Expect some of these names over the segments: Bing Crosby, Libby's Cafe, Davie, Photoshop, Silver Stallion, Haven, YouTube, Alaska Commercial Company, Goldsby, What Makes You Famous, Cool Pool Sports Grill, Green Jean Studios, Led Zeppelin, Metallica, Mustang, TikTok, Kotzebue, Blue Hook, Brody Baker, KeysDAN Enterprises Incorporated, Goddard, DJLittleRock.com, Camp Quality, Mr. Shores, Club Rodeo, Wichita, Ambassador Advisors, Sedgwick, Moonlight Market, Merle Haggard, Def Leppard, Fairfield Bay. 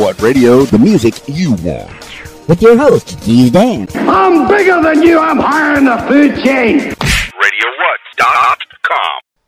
What Radio, the music you want. With your host, KeysDAN. I'm bigger than you. I'm higher in the food chain. RadioWhat.com.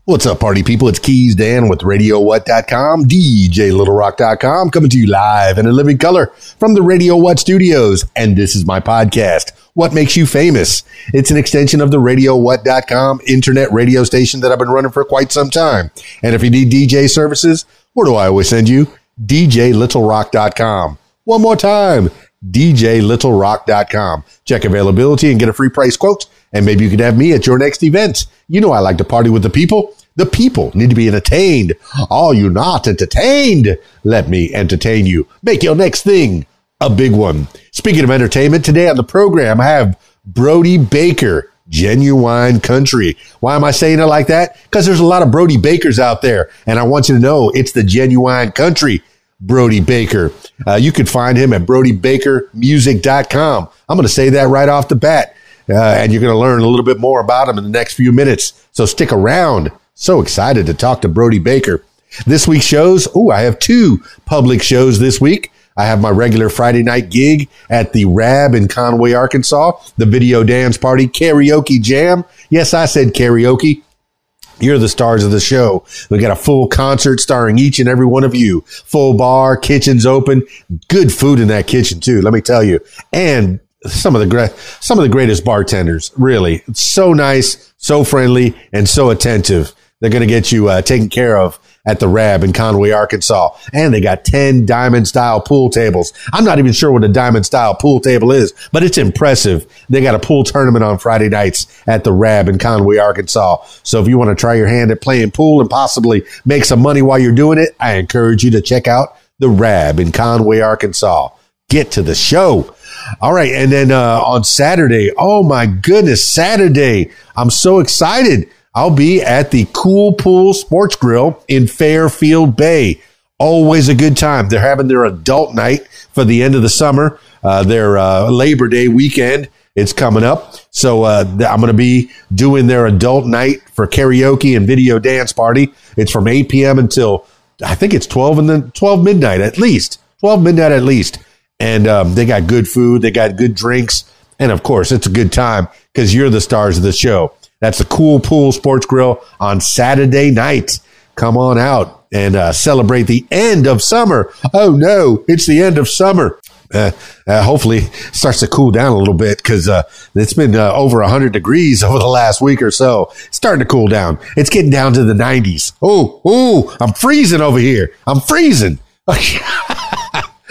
What's up, party people? It's KeysDAN with RadioWhat.com, DJLittleRock.com, coming to you live in a living color from the Radio What studios. And this is my podcast, What Makes You Famous. It's an extension of the RadioWhat.com internet radio station that I've been running for quite some time. And if you need DJ services, where do I always send you? DJLittleRock.com. One more time, DJLittleRock.com. Check availability and get a free price quote. And maybe you could have me at your next event. You know I like to party with the people. The people need to be entertained. Are you not entertained? Let me entertain you. Make your next thing a big one. Speaking of entertainment, today on the program I have Brody Baker, Genuine Country. Why am I saying it like that? Because there's a lot of Brody Bakers out there, and I want you to know it's the Genuine Country Brody Baker. You can find him at BrodyBakerMusic.com. I'm going to say that right off the bat. And you're going to learn a little bit more about him in the next few minutes. So stick around. So excited to talk to Brody Baker. This week's shows, I have two public shows this week. I have my regular Friday night gig at the Rab in Conway, Arkansas, the Video Dance Party Karaoke Jam. Yes, I said karaoke. You're the stars of the show. We got a full concert starring each and every one of you. Full bar, kitchen's open. Good food in that kitchen, too, let me tell you. And some of the greatest bartenders, really. It's so nice, so friendly, and so attentive. They're going to get you taken care of at the Rab in Conway, Arkansas. And they got 10 diamond-style pool tables. I'm not even sure what a diamond-style pool table is, but it's impressive. They got a pool tournament on Friday nights at the Rab in Conway, Arkansas. So if you want to try your hand at playing pool and possibly make some money while you're doing it, I encourage you to check out the Rab in Conway, Arkansas. Get to the show. All right. And then on Saturday, oh my goodness, Saturday, I'm so excited. I'll be at the Cool Pool Sports Grill in Fairfield Bay. Always a good time. They're having their adult night for the end of the summer, their Labor Day weekend. It's coming up. So I'm going to be doing their adult night for karaoke and video dance party. It's from 8 p.m. until I think it's 12 midnight at least. And they got good food. They got good drinks. And, of course, it's a good time because you're the stars of the show. That's the Cool Pool Sports Grill on Saturday night. Come on out and celebrate the end of summer. Oh, no, it's the end of summer. Hopefully it starts to cool down a little bit because it's been over 100 degrees over the last week or so. It's starting to cool down. It's getting down to the 90s. Oh, I'm freezing over here. I'm freezing.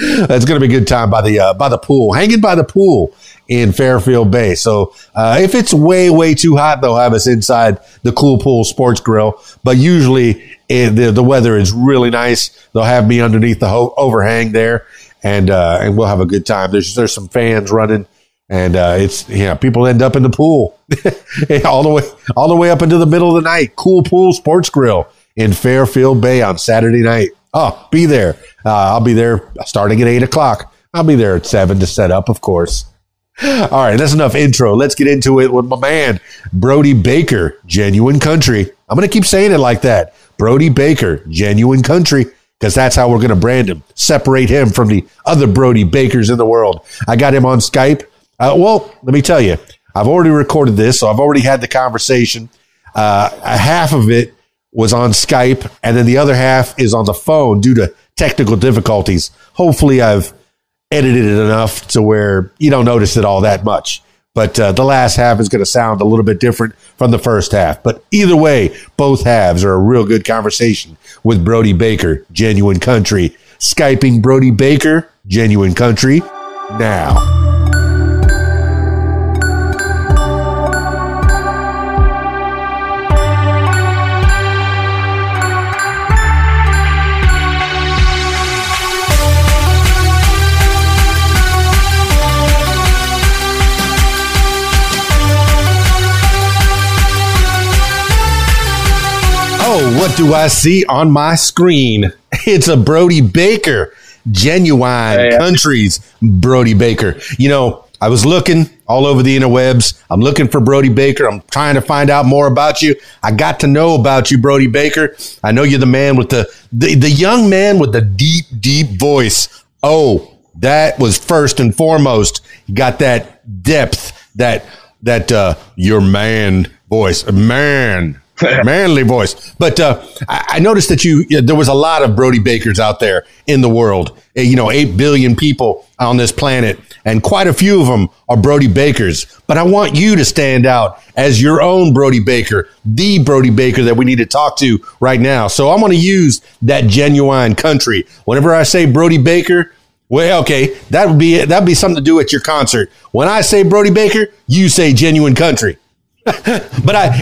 It's going to be a good time by the pool, hanging by the pool in Fairfield Bay. So if it's way, way too hot, they'll have us inside the Cool Pool Sports Grill. But usually the weather is really nice. They'll have me underneath the overhang there, and we'll have a good time. There's some fans running, and people end up in the pool all the way up into the middle of the night. Cool Pool Sports Grill in Fairfield Bay on Saturday night. Oh, be there. I'll be there starting at 8 o'clock. I'll be there at 7 to set up, of course. All right, that's enough intro. Let's get into it with my man, Brody Baker, Genuine Country. I'm going to keep saying it like that. Brody Baker, Genuine Country, because that's how we're going to brand him, separate him from the other Brody Bakers in the world. I got him on Skype. Let me tell you, I've already recorded this, so I've already had the conversation. Half of it was on Skype, and then the other half is on the phone due to technical difficulties. Hopefully I've edited it enough to where you don't notice it all that much. But the last half is going to sound a little bit different from the first half. But either way, both halves are a real good conversation with Brody Baker, Genuine Country. Skyping Brody Baker, Genuine Country, now. What do I see on my screen? It's a Brody Baker, Genuine Country's Brody Baker. You know, I was looking all over the interwebs. I'm looking for Brody Baker. I'm trying to find out more about you. I got to know about you, Brody Baker. I know you're the man with the young man with the deep, deep voice. Oh, that was first and foremost. You got that depth, that your man voice, manly voice. But I noticed that there was a lot of Brody Bakers out there in the world. 8 billion people on this planet, and quite a few of them are Brody Bakers. But I want you to stand out as your own Brody Baker, the Brody Baker that we need to talk to right now. So I'm going to use that genuine country. Whenever I say Brody Baker, well, okay, that would be it. That'd be something to do at your concert. When I say Brody Baker, you say genuine country. But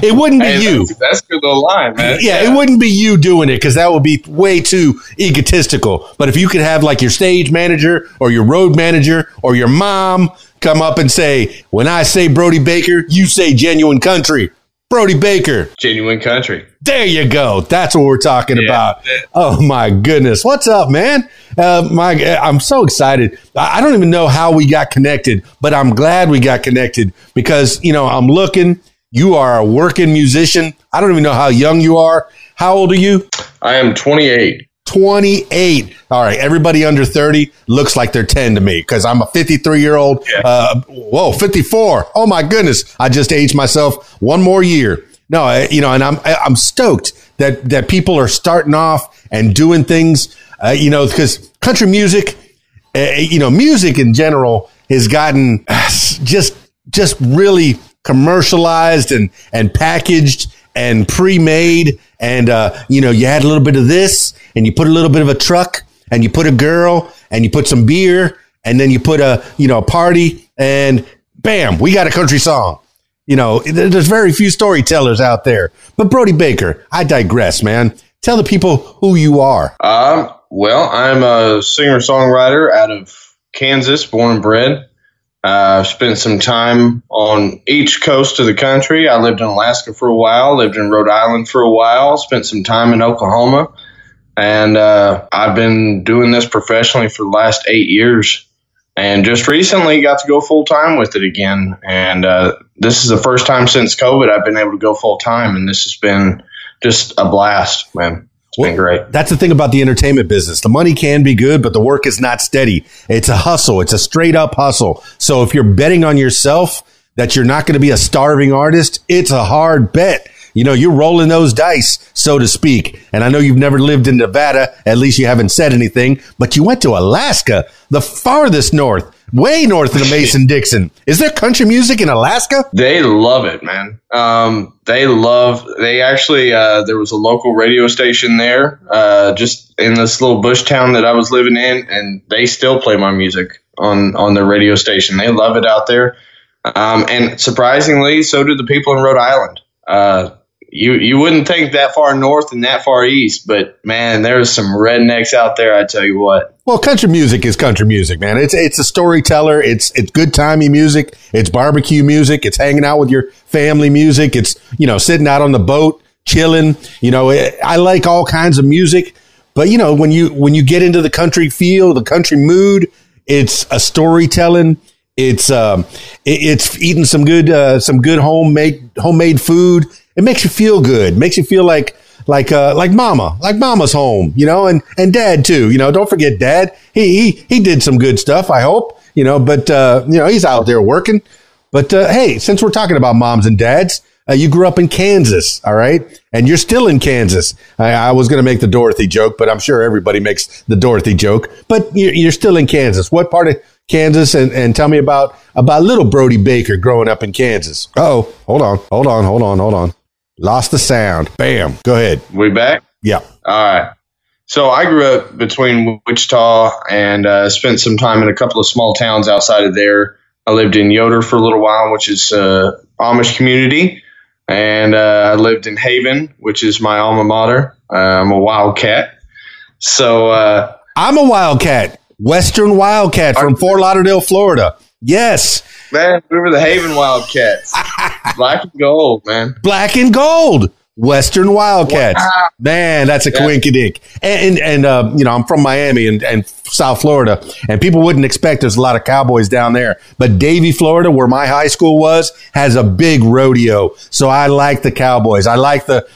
it wouldn't be you. That's a good little line, man. Yeah, it wouldn't be you doing it because that would be way too egotistical. But if you could have like your stage manager or your road manager or your mom come up and say, when I say Brody Baker, you say genuine country. Brody Baker. Genuine country. There you go. That's what we're talking about. Oh, my goodness. What's up, man? I'm so excited. I don't even know how we got connected, but I'm glad we got connected because, I'm looking. You are a working musician. I don't even know how young you are. How old are you? I am 28. 28. All right. Everybody under 30 looks like they're 10 to me because I'm a 53-year-old. Yeah. 54. Oh, my goodness. I just aged myself one more year. No, and I'm stoked that people are starting off and doing things, because country music, music in general has gotten just really commercialized and packaged and pre-made. And, you had a little bit of this and you put a little bit of a truck and you put a girl and you put some beer and then you put a party and bam, we got a country song. There's very few storytellers out there, but Brody Baker, I digress, man. Tell the people who you are. Well, I'm a singer-songwriter out of Kansas, born and bred. I've spent some time on each coast of the country. I lived in Alaska for a while, lived in Rhode Island for a while, spent some time in Oklahoma, and I've been doing this professionally for the last 8 years and just recently got to go full-time with it again. And this is the first time since COVID I've been able to go full-time, and this has been just a blast, man. Been great. That's the thing about the entertainment business. The money can be good, but the work is not steady. It's a hustle. It's a straight up hustle. So if you're betting on yourself that you're not going to be a starving artist, it's a hard bet. You're rolling those dice, so to speak. And I know you've never lived in Nevada. At least you haven't said anything, but you went to Alaska, the farthest north, way north of the Mason-Dixon. Is there country music in Alaska? They love it, man. There was a local radio station there, just in this little bush town that I was living in, and they still play my music on their radio station. They love it out there. And surprisingly, so do the people in Rhode Island. You wouldn't think that far north and that far east, but man, there's some rednecks out there, I tell you what. Well, country music is country music, man. It's a storyteller. It's good timey music. It's barbecue music. It's hanging out with your family music. It's, sitting out on the boat, chilling. I like all kinds of music, but when you get into the country feel, the country mood, it's a storytelling. It's eating some good homemade food. It makes you feel good. It makes you feel like mama, like mama's home, and dad too. Don't forget dad. He did some good stuff, I hope, but he's out there working. But hey, since we're talking about moms and dads, you grew up in Kansas, all right? And you're still in Kansas. I was going to make the Dorothy joke, but I'm sure everybody makes the Dorothy joke. But you're still in Kansas. What part of Kansas? And tell me about little Brody Baker growing up in Kansas. Uh-oh. Hold on. Lost the sound. Bam. Go ahead. We back? Yeah. All right. So I grew up between Wichita and spent some time in a couple of small towns outside of there. I lived in Yoder for a little while, which is an Amish community. And I lived in Haven, which is my alma mater. I'm a Wildcat. So I'm a Wildcat, Western Wildcat from Fort Lauderdale, Florida. Yes. Man, we were the Haven Wildcats. Black and gold, man. Black and gold. Western Wildcats. Wow. Man, that's a coinkydink. And I'm from Miami and South Florida, and people wouldn't expect there's a lot of cowboys down there. But Davie, Florida, where my high school was, has a big rodeo. So I like the cowboys. I like the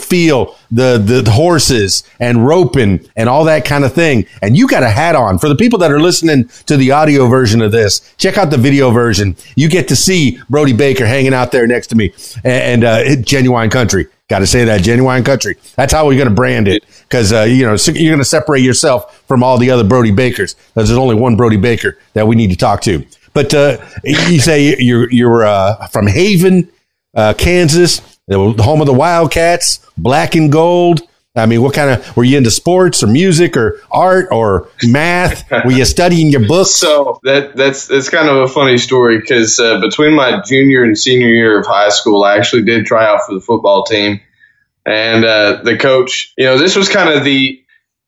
feel, the horses and roping and all that kind of thing. And you got a hat on. For the people that are listening to the audio version of this, check out the video version. You get to see Brody Baker hanging out there next to me and Genuine Country. Got to say that, Genuine Country. That's how we're going to brand it, because you're going to separate yourself from all the other Brody Bakers. There's only one Brody Baker that we need to talk to. But you say you're from Haven, Kansas, the home of the Wildcats, black and gold. I mean, what kind of, were you into sports or music or art or math? Were you studying your books? So that's kind of a funny story, because between my junior and senior year of high school, I actually did try out for the football team. And the coach, this was kind of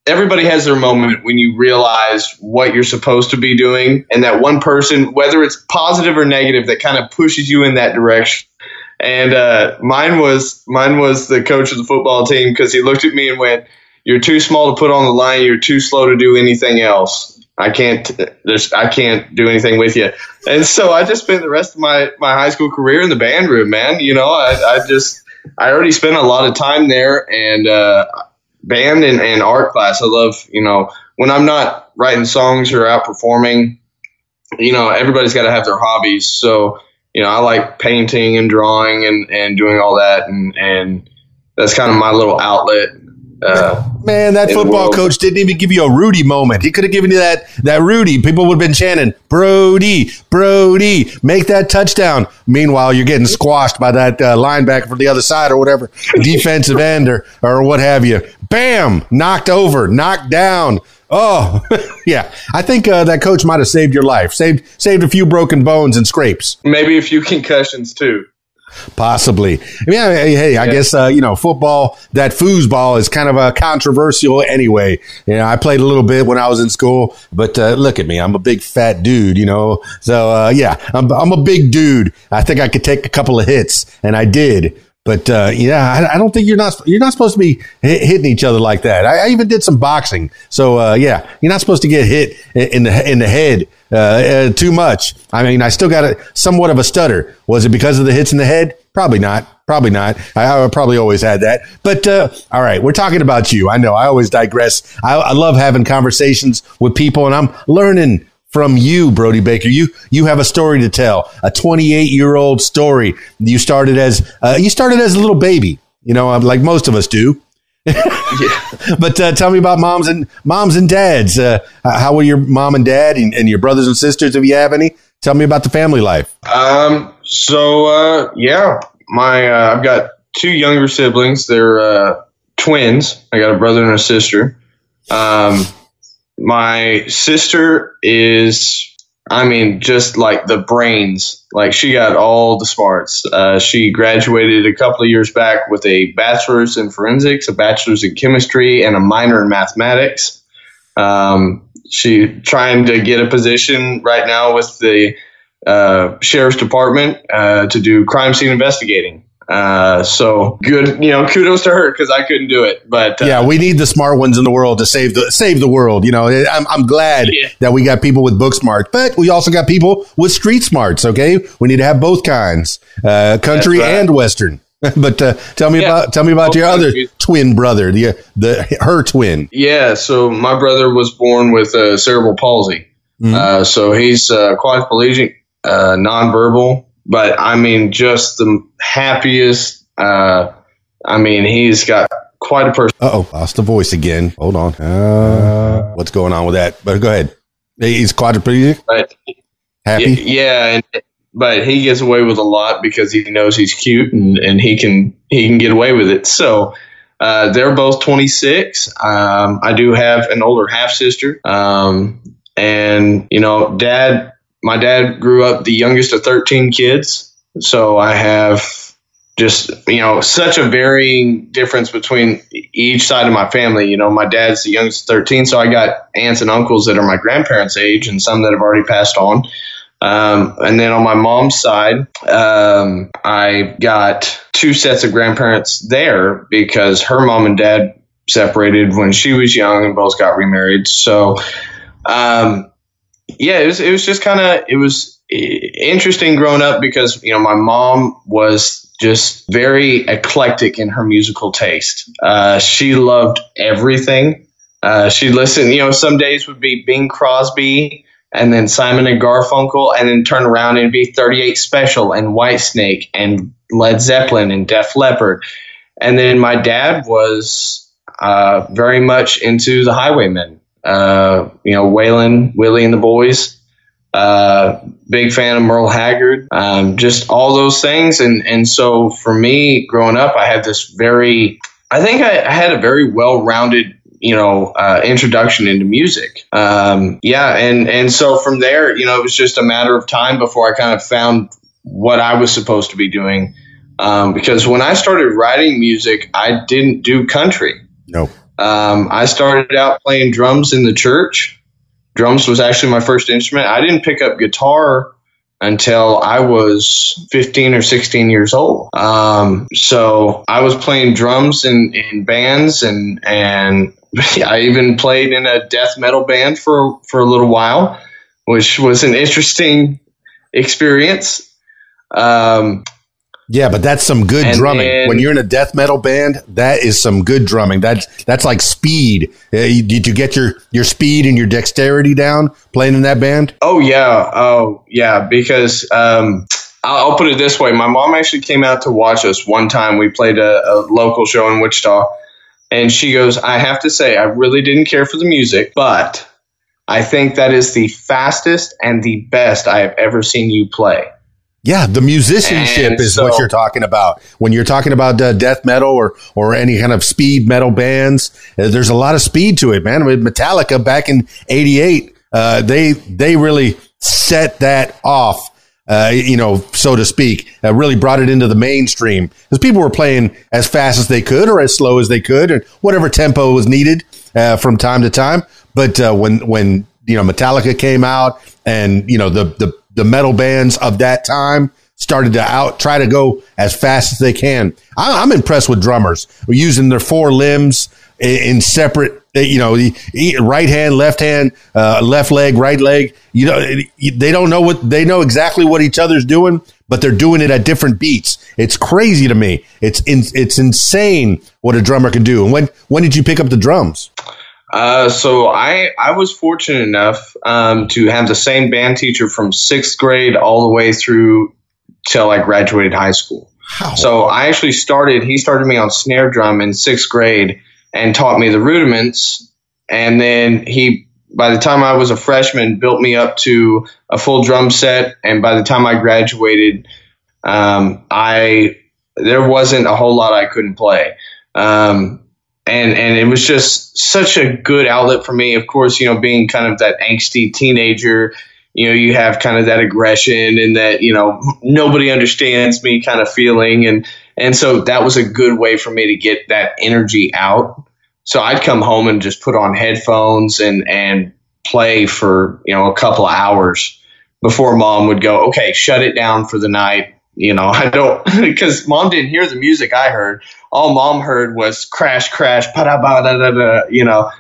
everybody has their moment when you realize what you're supposed to be doing. And that one person, whether it's positive or negative, that kind of pushes you in that direction. And mine was the coach of the football team, because he looked at me and went, "You're too small to put on the line. You're too slow to do anything else. I can't do anything with you." And so I just spent the rest of my high school career in the band room, man. I already spent a lot of time there, and band and art class. I love, when I'm not writing songs or out performing, everybody's got to have their hobbies. So. I like painting and drawing and doing all that, and that's kind of my little outlet. Man, that football coach didn't even give you a Rudy moment. He could have given you that Rudy. People would have been chanting, "Brody, Brody, make that touchdown." Meanwhile, you're getting squashed by that linebacker from the other side or whatever, defensive end or what have you. Bam, knocked over, knocked down. Oh, yeah. I think that coach might have saved your life, saved a few broken bones and scrapes. Maybe a few concussions, too. Possibly. Yeah. Hey, I guess, football, that foosball is kind of controversial anyway. I played a little bit when I was in school, but look at me. I'm a big fat dude, So, I'm a big dude. I think I could take a couple of hits, and I did. But I don't think you're not supposed to be hitting each other like that. I even did some boxing, so you're not supposed to get hit in the head too much. I mean, I still got somewhat of a stutter. Was it because of the hits in the head? Probably not. Probably not. I probably always had that. But all right, we're talking about you. I know. I always digress. I love having conversations with people, and I'm learning from you, Brody Baker. You have a story to tell, a 28-year-old story. You started as a little baby, like most of us do. Yeah. But tell me about moms and dads. How were your mom and dad and your brothers and sisters, if you have any? Tell me about the family life. I've got two younger siblings. They're twins. I got a brother and a sister. My sister is, just like the brains. Like, she got all the smarts. She graduated a couple of years back with a bachelor's in forensics, a bachelor's in chemistry, and a minor in mathematics. She's trying to get a position right now with the sheriff's department to do crime scene investigating. So good, kudos to her, because I couldn't do it. But yeah, we need the smart ones in the world to save the world. I'm glad that we got people with book smarts, but we also got people with street smarts. Okay, we need to have both kinds, country and Western. But tell me about your other twin brother, her twin. Yeah, so my brother was born with cerebral palsy, so he's quadriplegic, nonverbal. But just the happiest. He's got quite a person. Uh-oh, lost the voice again. Hold on. What's going on with that? But go ahead. He's quadriplegic. Happy. Yeah, but he gets away with a lot because he knows he's cute and he can get away with it. So they're both 26. I do have an older half sister. Dad. My dad grew up the youngest of 13 kids, so I have just, such a varying difference between each side of my family. My dad's the youngest of 13, so I got aunts and uncles that are my grandparents' age and some that have already passed on. And then on my mom's side, I got two sets of grandparents there because her mom and dad separated when she was young and both got remarried. So, yeah, it was just kind of, it was interesting growing up because, you know, my mom was just very eclectic in her musical taste. She loved everything. She listened, you know, some days would be Bing Crosby and then Simon and Garfunkel, and then turn around and it'd be 38 Special and Whitesnake and Led Zeppelin and Def Leppard. And then my dad was very much into the Highwaymen. You know, Waylon, Willie and the Boys, big fan of Merle Haggard, just all those things. And so for me growing up, I had this very, I think I had a very well-rounded, you know, introduction into music. Yeah. And so from there, you know, it was just a matter of time before I kind of found what I was supposed to be doing. Because when I started writing music, I didn't do country. No. I started out playing drums in the church. Drums was actually my first instrument. I didn't pick up guitar until I was 15 or 16 years old. So I was playing drums in bands, and I even played in a death metal band for a little while, which was an interesting experience. Yeah, but that's some good drumming. When you're in a death metal band, that is some good drumming. That's like speed. Did you get your speed and your dexterity down playing in that band? Oh, yeah. Oh, yeah, because I'll put it this way. My mom actually came out to watch us one time. We played a local show in Wichita, and she goes, I have to say, I really didn't care for the music, but I think that is the fastest and the best I have ever seen you play. Yeah, the musicianship is what you're talking about. When you're talking about death metal or any kind of speed metal bands, there's a lot of speed to it, man. With Metallica back in '88, they really set that off, you know, so to speak. Really brought it into the mainstream because people were playing as fast as they could or as slow as they could, and whatever tempo was needed from time to time. But when you know Metallica came out, and you know the metal bands of that time started to try to go as fast as they can. I'm impressed with drummers using their four limbs in separate, you know, right hand, left hand, left leg, right leg. You know, they know exactly what each other's doing, but they're doing it at different beats. It's crazy to me. It's insane what a drummer can do. And when did you pick up the drums? So I was fortunate enough to have the same band teacher from 6th grade all the way through till I graduated high school. Wow. So he started me on snare drum in 6th grade and taught me the rudiments. And then by the time I was a freshman, built me up to a full drum set. And by the time I graduated, there wasn't a whole lot I couldn't play. And it was just such a good outlet for me. Of course, you know, being kind of that angsty teenager, you know, you have kind of that aggression and that, you know, nobody understands me kind of feeling. And so that was a good way for me to get that energy out. So I'd come home and just put on headphones and play for, you know, a couple of hours before mom would go, okay, shut it down for the night. You know, because mom didn't hear the music I heard. All mom heard was crash, crash, pa-da-ba-da-da-da, you know.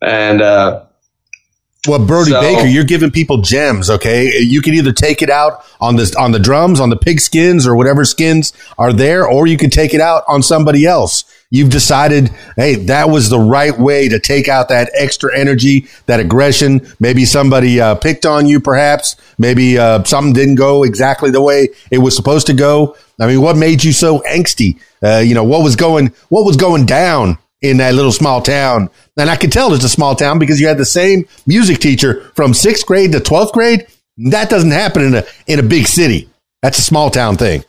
And, well, Brody Baker, you're giving people gems, okay? You can either take it out on the drums, on the pig skins or whatever skins are there, or you can take it out on somebody else. You've decided, hey, that was the right way to take out that extra energy, that aggression. Maybe somebody picked on you, perhaps. Maybe something didn't go exactly the way it was supposed to go. I mean, what made you so angsty? You know, what was going down in that little small town? And I could tell it's a small town because you had the same music teacher from 6th grade to 12th grade. That doesn't happen in a big city. That's a small town thing.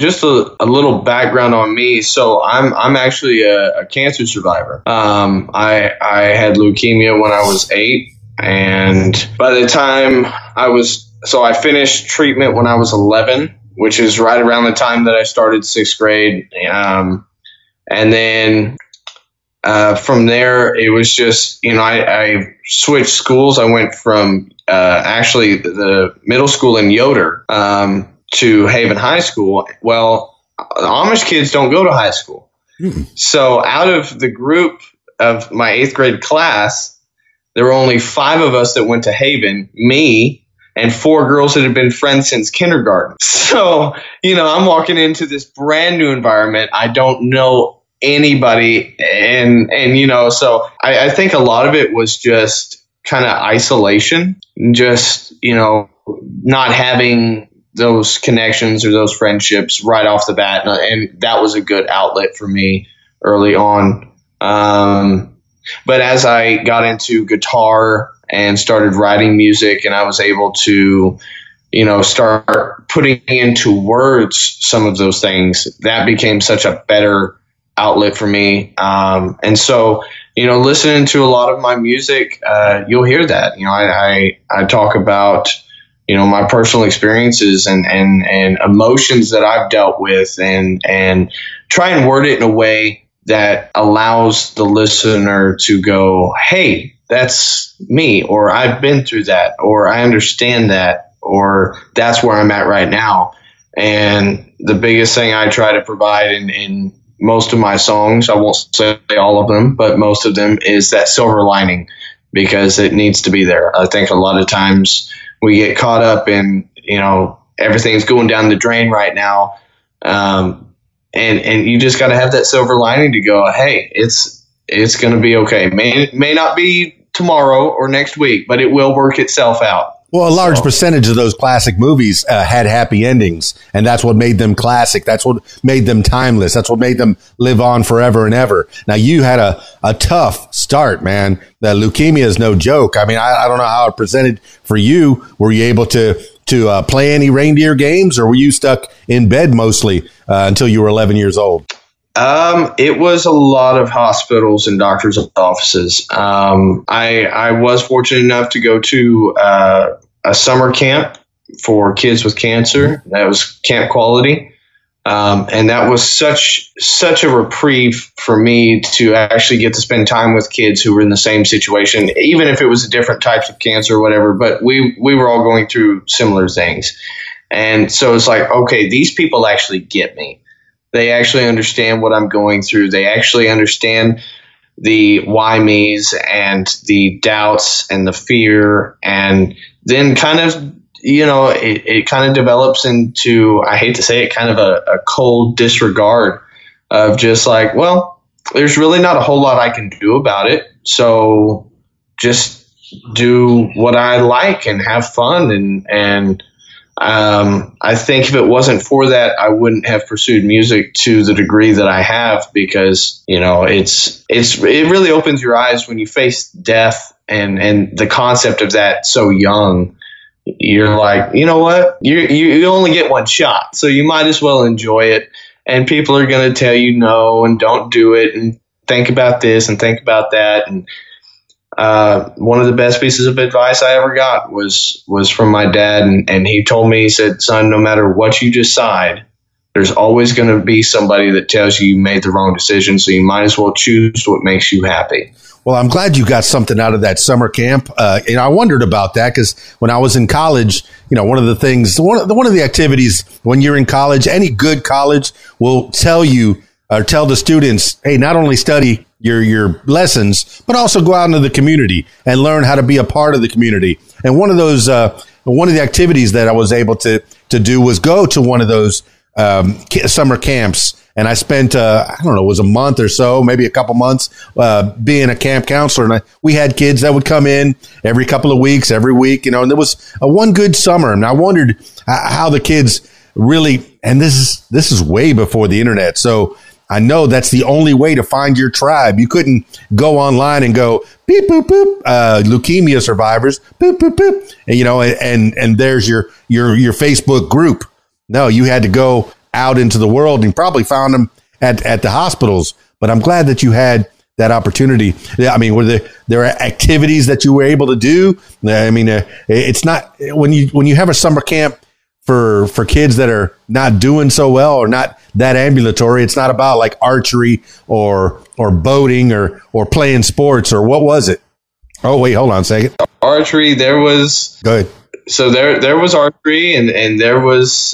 Just a little background on me. So I'm actually a cancer survivor. I had leukemia when I was 8, and by the time I finished treatment when I was 11, which is right around the time that I started 6th grade. And then from there, it was just, you know, I switched schools. I went from actually the middle school in Yoder to Haven High School. Well, the Amish kids don't go to high school. So out of the group of my 8th grade class, there were only 5 of us that went to Haven, me and 4 girls that had been friends since kindergarten. So, you know, I'm walking into this brand new environment. I don't know anybody. And you know, so I think a lot of it was just kind of isolation, just, you know, not having those connections or those friendships right off the bat. And that was a good outlet for me early on. But as I got into guitar and started writing music, and I was able to, you know, start putting into words some of those things, that became such a better outlet for me. And so, you know, listening to a lot of my music, you'll hear that. You know, I talk about, you know, my personal experiences and emotions that I've dealt with, and try and word it in a way that allows the listener to go, hey, that's me, or I've been through that, or I understand that, or that's where I'm at right now. And the biggest thing I try to provide in most of my songs, I won't say all of them, but most of them, is that silver lining, because it needs to be there. I think a lot of times we get caught up in, you know, everything's going down the drain right now. And you just got to have that silver lining to go, hey, it's going to be okay. May not be tomorrow or next week, but it will work itself out. Well, a large percentage of those classic movies had happy endings, and that's what made them classic. That's what made them timeless. That's what made them live on forever and ever. Now, you had a tough start, man. The leukemia is no joke. I mean, I don't know how it presented for you. Were you able to play any reindeer games, or were you stuck in bed mostly until you were 11 years old? It was a lot of hospitals and doctors' offices. I was fortunate enough to go to a summer camp for kids with cancer. That was Camp Quality. And that was such a reprieve for me to actually get to spend time with kids who were in the same situation, even if it was different types of cancer or whatever. But we were all going through similar things. And so it's like, okay, these people actually get me. They actually understand what I'm going through. They actually understand the why me's and the doubts and the fear. And then kind of, you know, it kind of develops into, I hate to say it, kind of a cold disregard of just like, well, there's really not a whole lot I can do about it. So just do what I like and have fun. And I think if it wasn't for that, I wouldn't have pursued music to the degree that I have, because, you know, it really opens your eyes when you face death and the concept of that so young. You're like, you know what? You only get one shot, so you might as well enjoy it. And people are going to tell you no and don't do it and think about this and think about that. And one of the best pieces of advice I ever got was from my dad. And he told me, he said, son, no matter what you decide, there's always going to be somebody that tells you you made the wrong decision, so you might as well choose what makes you happy. Well, I'm glad you got something out of that summer camp. And I wondered about that, because when I was in college, you know, one of the activities when you're in college, any good college will tell you or tell the students, hey, not only study your lessons, but also go out into the community and learn how to be a part of the community. And one of the activities that I was able to do was go to one of those summer camps. And I spent, I don't know, it was a month or so, maybe a couple months, being a camp counselor. And we had kids that would come in every couple of weeks, every week, you know, and there was one good summer. And I wondered how the kids really, and this is way before the internet. So I know that's the only way to find your tribe. You couldn't go online and go, beep, boop, boop, leukemia survivors, boop, boop, boop. And, you know, and there's your Facebook group. No, you had to go out into the world, and probably found them at the hospitals. But I'm glad that you had that opportunity. I mean, were there activities that you were able to do? I mean, it's not when you have a summer camp for kids that are not doing so well or not that ambulatory. It's not about like archery or boating or playing sports, or what was it? Oh, wait, hold on a second. Archery. There was good. So there was archery, and there was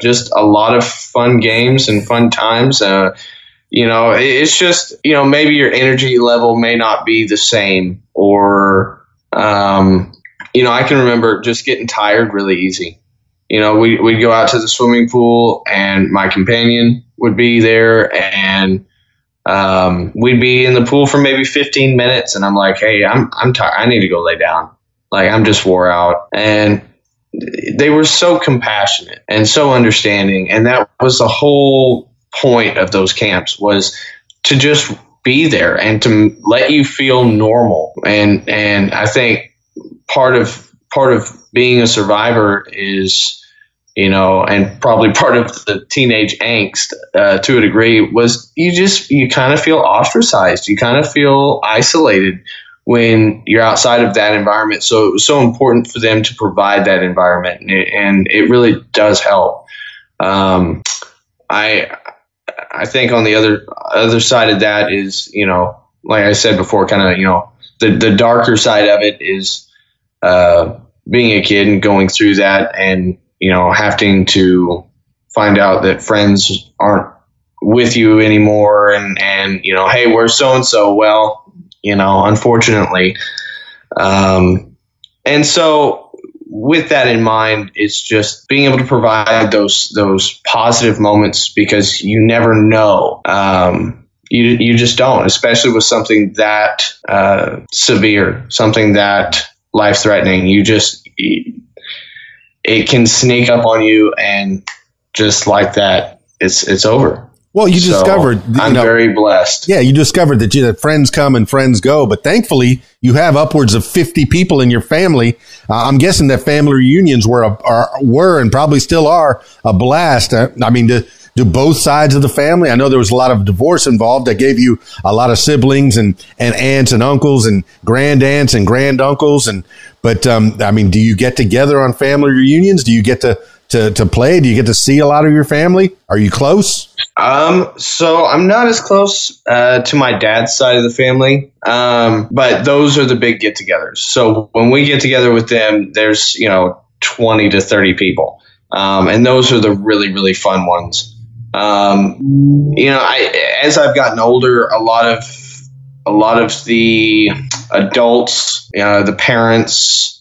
just a lot of fun games and fun times. You know, it's just, you know, maybe your energy level may not be the same, or, you know, I can remember just getting tired really easy. You know, we'd go out to the swimming pool and my companion would be there, and we'd be in the pool for maybe 15 minutes. And I'm like, hey, I'm tired. I need to go lay down. Like, I'm just wore out. And they were so compassionate and so understanding. And that was the whole point of those camps, was to just be there and to let you feel normal. And I think part of being a survivor is, you know, and probably part of the teenage angst to a degree, was you kind of feel ostracized. You kind of feel isolated when you're outside of that environment. So it was so important for them to provide that environment, and it really does help. I think on the other side of that is, you know, like I said before, kind of, you know, the darker side of it is being a kid and going through that, and, you know, having to find out that friends aren't with you anymore, and you know, hey, where's so-and-so? Well, you know, unfortunately. And so with that in mind, it's just being able to provide those positive moments, because you never know. You just don't, especially with something that severe, something that life-threatening. You just, it can sneak up on you, and just like that, it's over. Well, you discovered, I'm very blessed. Yeah, you discovered that you had friends come and friends go, but thankfully you have upwards of 50 people in your family. I'm guessing that family reunions were and probably still are a blast. I mean, do both sides of the family? I know there was a lot of divorce involved that gave you a lot of siblings and aunts and uncles and grand aunts and grand uncles. But I mean, do you get together on family reunions? Do you get to play? Do you get to see a lot of your family? Are you close? So I'm not as close to my dad's side of the family, but those are the big get-togethers. So when we get together with them, there's, you know, 20 to 30 people, and those are the really, really fun ones. You know, as I've gotten older, a lot of the adults, you know, the parents,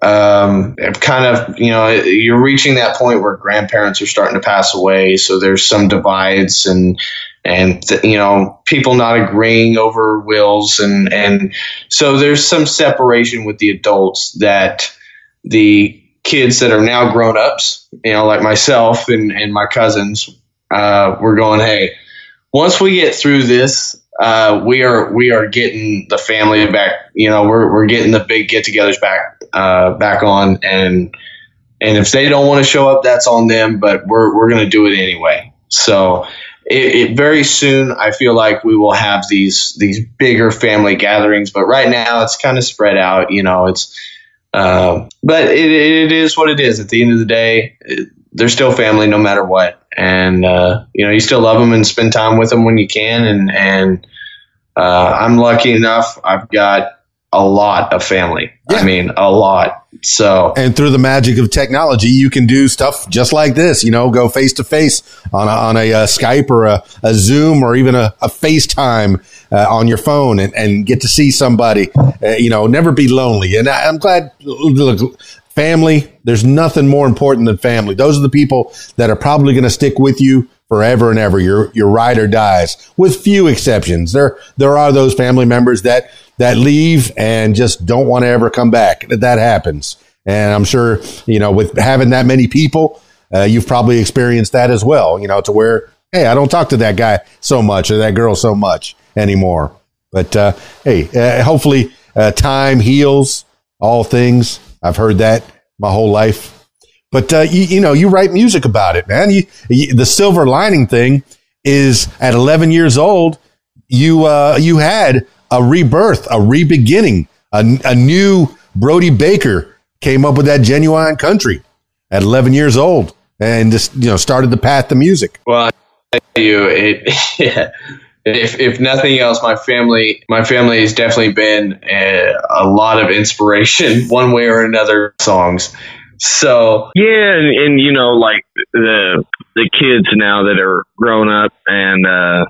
kind of, you know, you're reaching that point where grandparents are starting to pass away. So there's some divides and you know, people not agreeing over wills. And so there's some separation with the adults that the kids that are now grown ups, you know, like myself and my cousins, we're going, hey, once we get through this, we are getting the family back. You know, we're getting the big get-togethers back on, and if they don't want to show up, that's on them. But we're going to do it anyway. So it very soon, I feel like we will have these bigger family gatherings. But right now, it's kind of spread out. You know, but it is what it is. At the end of the day, they're still family, no matter what. And, you know, you still love them and spend time with them when you can. And I'm lucky enough. I've got a lot of family. Yeah. I mean, a lot. So, and through the magic of technology, you can do stuff just like this, you know, go face to face on a Skype or a Zoom or even a FaceTime on your phone and get to see somebody, you know, never be lonely. And I'm glad. Look, family, there's nothing more important than family. Those are the people that are probably going to stick with you forever and ever. Your ride or dies, with few exceptions. There are those family members that leave and just don't want to ever come back. That happens. And I'm sure, you know, with having that many people, you've probably experienced that as well, you know, to where, hey, I don't talk to that guy so much or that girl so much anymore. But, hey, hopefully time heals all things. I've heard that my whole life. But, you know, you write music about it, man. The silver lining thing is, at 11 years old, you had a rebirth, a rebeginning, a new Brody Baker came up with that Genuine Country at 11 years old and just, you know, started the path to music. Well, I tell you, If nothing else, my family has definitely been a lot of inspiration, one way or another, songs. So yeah, and you know, like the kids now that are grown up and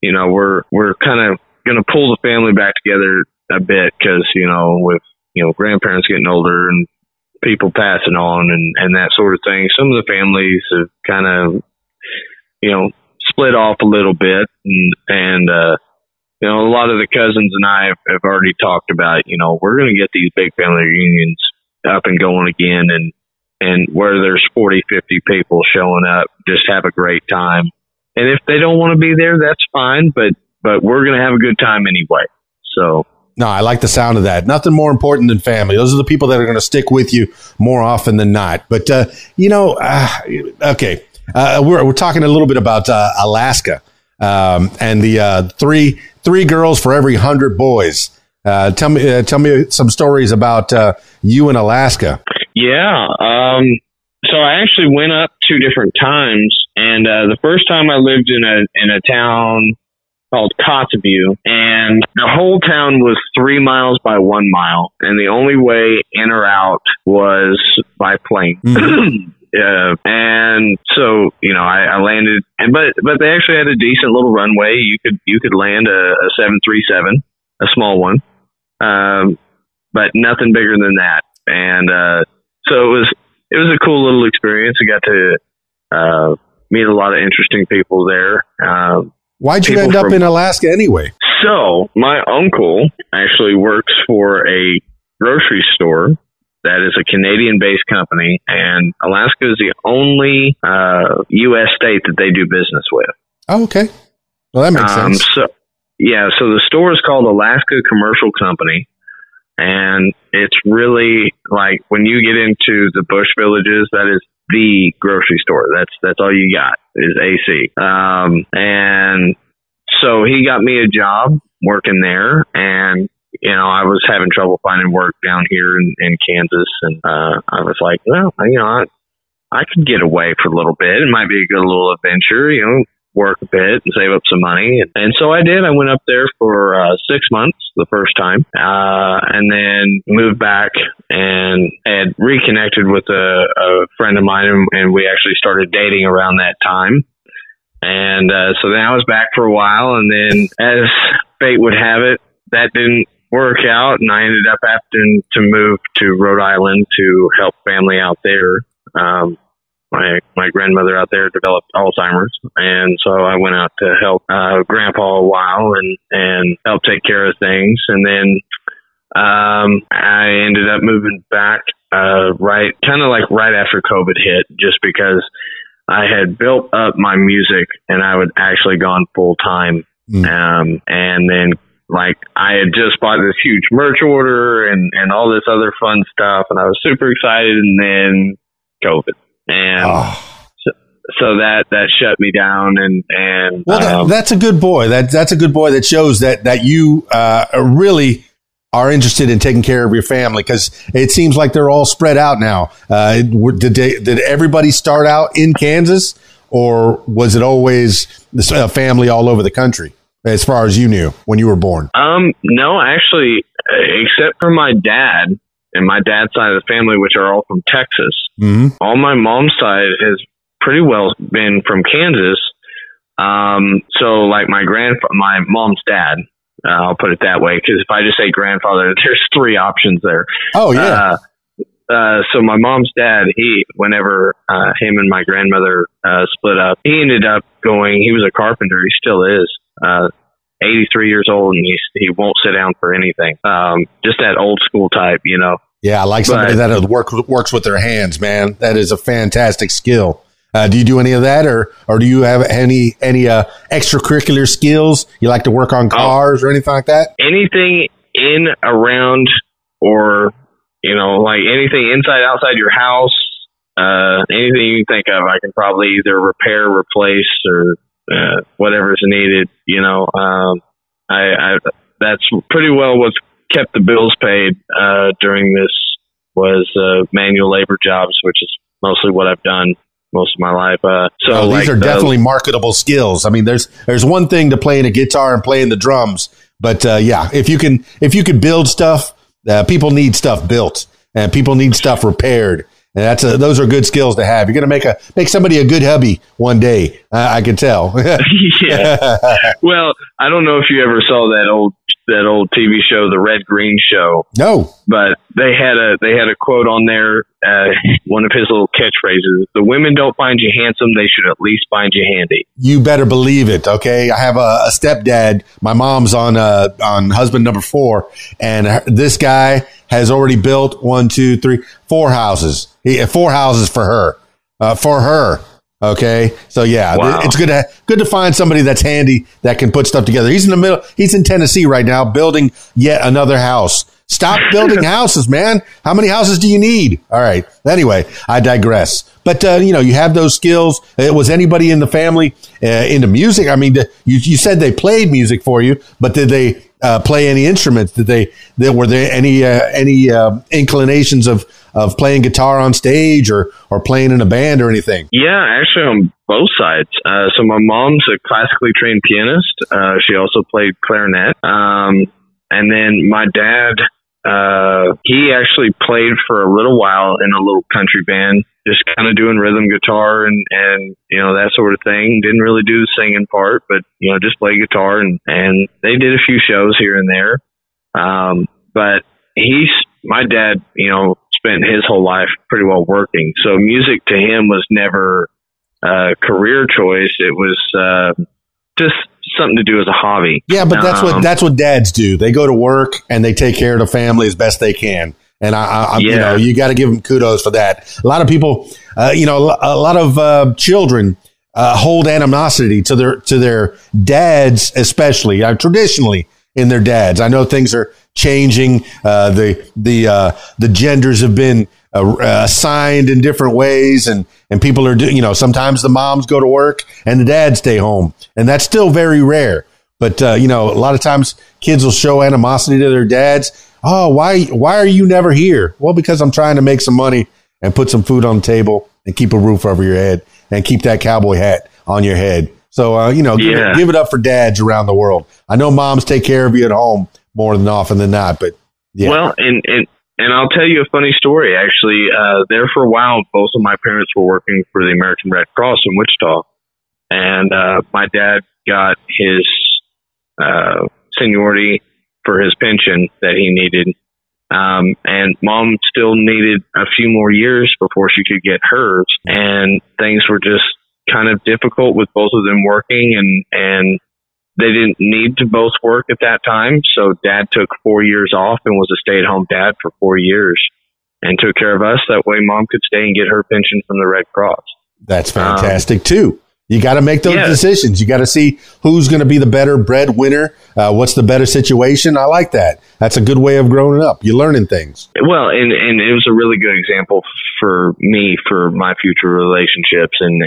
you know, we're kind of going to pull the family back together a bit because, you know, with, you know, grandparents getting older and people passing on and that sort of thing, some of the families have kind of, you know, split off a little bit and you know, a lot of the cousins and I have already talked about, you know, we're going to get these big family reunions up and going again, and where there's 40, 50 people showing up, just have a great time. And if they don't want to be there, that's fine, but we're going to have a good time anyway. So. No, I like the sound of that. Nothing more important than family. Those are the people that are going to stick with you more often than not. But, you know, okay. We're talking a little bit about Alaska and the three girls for every 100 boys. Tell me some stories about you in Alaska. Yeah. So I actually went up two different times, and the first time I lived in a town called Kotzebue, and the whole town was 3 miles by 1 mile, and the only way in or out was by plane. Mm-hmm. And so, you know, I landed, but they actually had a decent little runway. You could land a 737, a small one, but nothing bigger than that. And so it was a cool little experience. I got to meet a lot of interesting people there. Why'd you end up in Alaska anyway? So my uncle actually works for a grocery store that is a Canadian-based company, and Alaska is the only U.S. state that they do business with. Oh, okay. Well, that makes sense. So the store is called Alaska Commercial Company, and it's really like when you get into the bush villages, that is the grocery store. That's all you got is AC. And so he got me a job working there, and you know, I was having trouble finding work down here in Kansas, and I was like, well, you know, I could get away for a little bit. It might be a good little adventure, you know, work a bit and save up some money. And so I did. I went up there for 6 months the first time, and then moved back and had reconnected with a friend of mine, and we actually started dating around that time. And so then I was back for a while, and then as fate would have it, that didn't work out, and I ended up having to move to Rhode Island to help family out there. My grandmother out there developed Alzheimer's, and so I went out to help Grandpa a while and help take care of things. And then I ended up moving back right after COVID hit, just because I had built up my music and I had actually gone full time. Mm. And then, like, I had just bought this huge merch order and all this other fun stuff, and I was super excited, and then COVID. And so that shut me down. And well, that's a good boy. That's a good boy. That shows that you really are interested in taking care of your family, because it seems like they're all spread out now. Did everybody start out in Kansas, or was it always a family all over the country, as far as you knew when you were born? No, actually, except for my dad and my dad's side of the family, which are all from Texas. Mm-hmm. All my mom's side has pretty well been from Kansas. So like my mom's dad, I'll put it that way, because if I just say grandfather, there's three options there. Oh yeah. So my mom's dad, whenever him and my grandmother split up, he ended up going. He was a carpenter. He still is. 83 years old, and he won't sit down for anything. Just that old school type, you know. Yeah, I like somebody that works with their hands, man. That is a fantastic skill. Do you do any of that, or do you have any extracurricular skills? You like to work on cars or anything like that? Anything in, around, or you know, like anything inside, outside your house, anything you can think of, I can probably either repair, replace, or whatever's needed, you know. I that's pretty well what's kept the bills paid during this was manual labor jobs, which is mostly what I've done most of my life. These are definitely marketable skills. I mean, there's one thing to playing a guitar and playing the drums, but yeah, if you could build stuff, people need stuff built and people need stuff repaired. And that's a, those are good skills to have. You're going to make somebody a good hubby one day. I can tell. Yeah. Well, I don't know if you ever saw that old TV show, The Red Green Show. No. But they had a quote on there. One of his little catchphrases: "The women don't find you handsome; they should at least find you handy." You better believe it. Okay, I have a stepdad. My mom's on husband number 4, and this guy has already built 4 houses. 4 houses for her. Okay, so yeah, wow. It's good to find somebody that's handy, that can put stuff together. He's in the middle. He's in Tennessee right now, building yet another house. Stop building houses, man. How many houses do you need? All right. Anyway, I digress. But, you have those skills. Was anybody in the family into music? I mean, you said they played music for you, but did they play any instruments? Were there any inclinations of playing guitar on stage or playing in a band or anything? Yeah, actually on both sides. So my mom's a classically trained pianist. She also played clarinet. And then my dad, he actually played for a little while in a little country band, just kind of doing rhythm guitar and that sort of thing. Didn't really do the singing part, but just play guitar and they did a few shows here and there. But my dad, spent his whole life pretty well working, so music to him was never a career choice. It was just something to do as a hobby. Yeah, but that's what dads do. They go to work and they take care of the family as best they can. And you got to give them kudos for that. A lot of people, a lot of children hold animosity to their dads, especially traditionally in their dads. I know things are changing. The genders have been assigned in different ways, and people are sometimes the moms go to work and the dads stay home, and that's still very rare. But a lot of times kids will show animosity to their dads. Oh, why are you never here? Well, because I'm trying to make some money and put some food on the table and keep a roof over your head and keep that cowboy hat on your head. So give it up for dads around the world. I know moms take care of you at home more than often than not, but yeah. Well, And I'll tell you a funny story, actually. There for a while, both of my parents were working for the American Red Cross in Wichita. And my dad got his seniority for his pension that he needed. And mom still needed a few more years before she could get hers. And things were just kind of difficult with both of them working. And they didn't need to both work at that time, so dad took 4 years off and was a stay-at-home dad for 4 years and took care of us. That way mom could stay and get her pension from the Red Cross. That's fantastic, too. You got to make those decisions. You got to see who's going to be the better breadwinner, what's the better situation. I like that. That's a good way of growing up. You're learning things. Well, and it was a really good example for me, for my future relationships and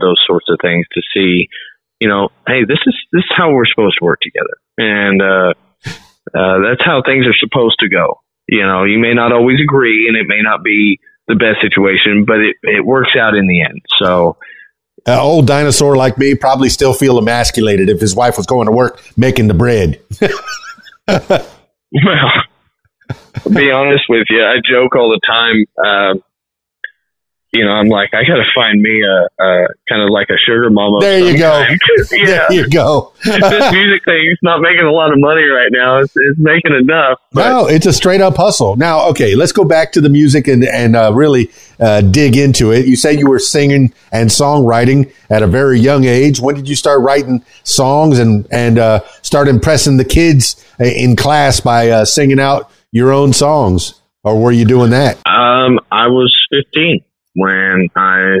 those sorts of things, to see hey, this is how we're supposed to work together. And that's how things are supposed to go. You may not always agree, and it may not be the best situation, but it works out in the end. So an old dinosaur like me probably still feel emasculated if his wife was going to work making the bread. Well, to be honest with you, I joke all the time. I'm like, I got to find me a kind of like a sugar mama. There you go. Yeah. There you go. This music thing, it's not making a lot of money right now. It's making enough. But. No, it's a straight up hustle. Now, okay, let's go back to the music and really dig into it. You say you were singing and songwriting at a very young age. When did you start writing songs and start impressing the kids in class by singing out your own songs? Or were you doing that? I was 15. When I,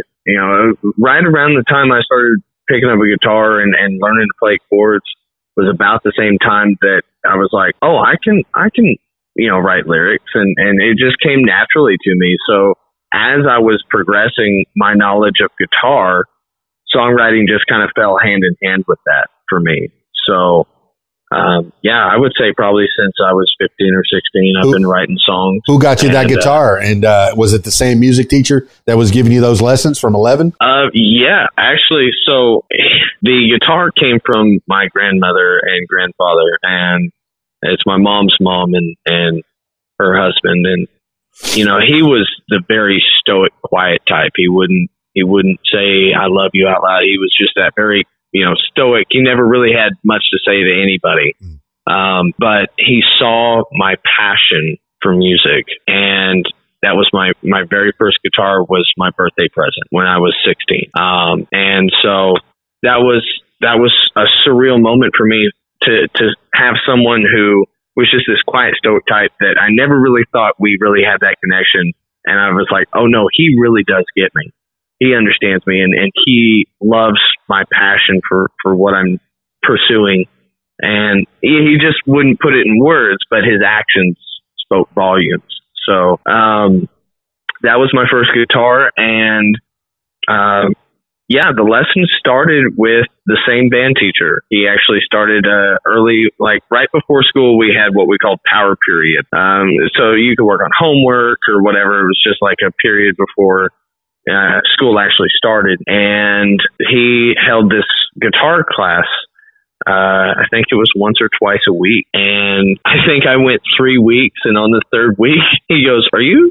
right around the time I started picking up a guitar and learning to play chords was about the same time that I was like, oh, I can, write lyrics. And it just came naturally to me. So as I was progressing my knowledge of guitar, songwriting just kind of fell hand in hand with that for me. So, I would say probably since I was 15 or 16, I've been writing songs. Who got you that guitar? And was it the same music teacher that was giving you those lessons from 11? Yeah, actually. So the guitar came from my grandmother and grandfather, and it's my mom's mom and her husband. And you know, he was the very stoic, quiet type. He wouldn't say I love you out loud. He was just that very, you know, stoic. He never really had much to say to anybody. But he saw my passion for music, and that was my very first guitar was my birthday present when I was 16. And so that was a surreal moment for me to have someone who was just this quiet stoic type that I never really thought we really had that connection. And I was like, oh no, he really does get me. He understands me, and he loves my passion for what I'm pursuing. And he just wouldn't put it in words, but his actions spoke volumes. So that was my first guitar. And the lesson started with the same band teacher. He actually started early, like right before school, we had what we called power period. So you could work on homework or whatever. It was just like a period before school actually started. And he held this guitar class. I think it was once or twice a week. And I think I went 3 weeks, and on the third week, he goes, "Are you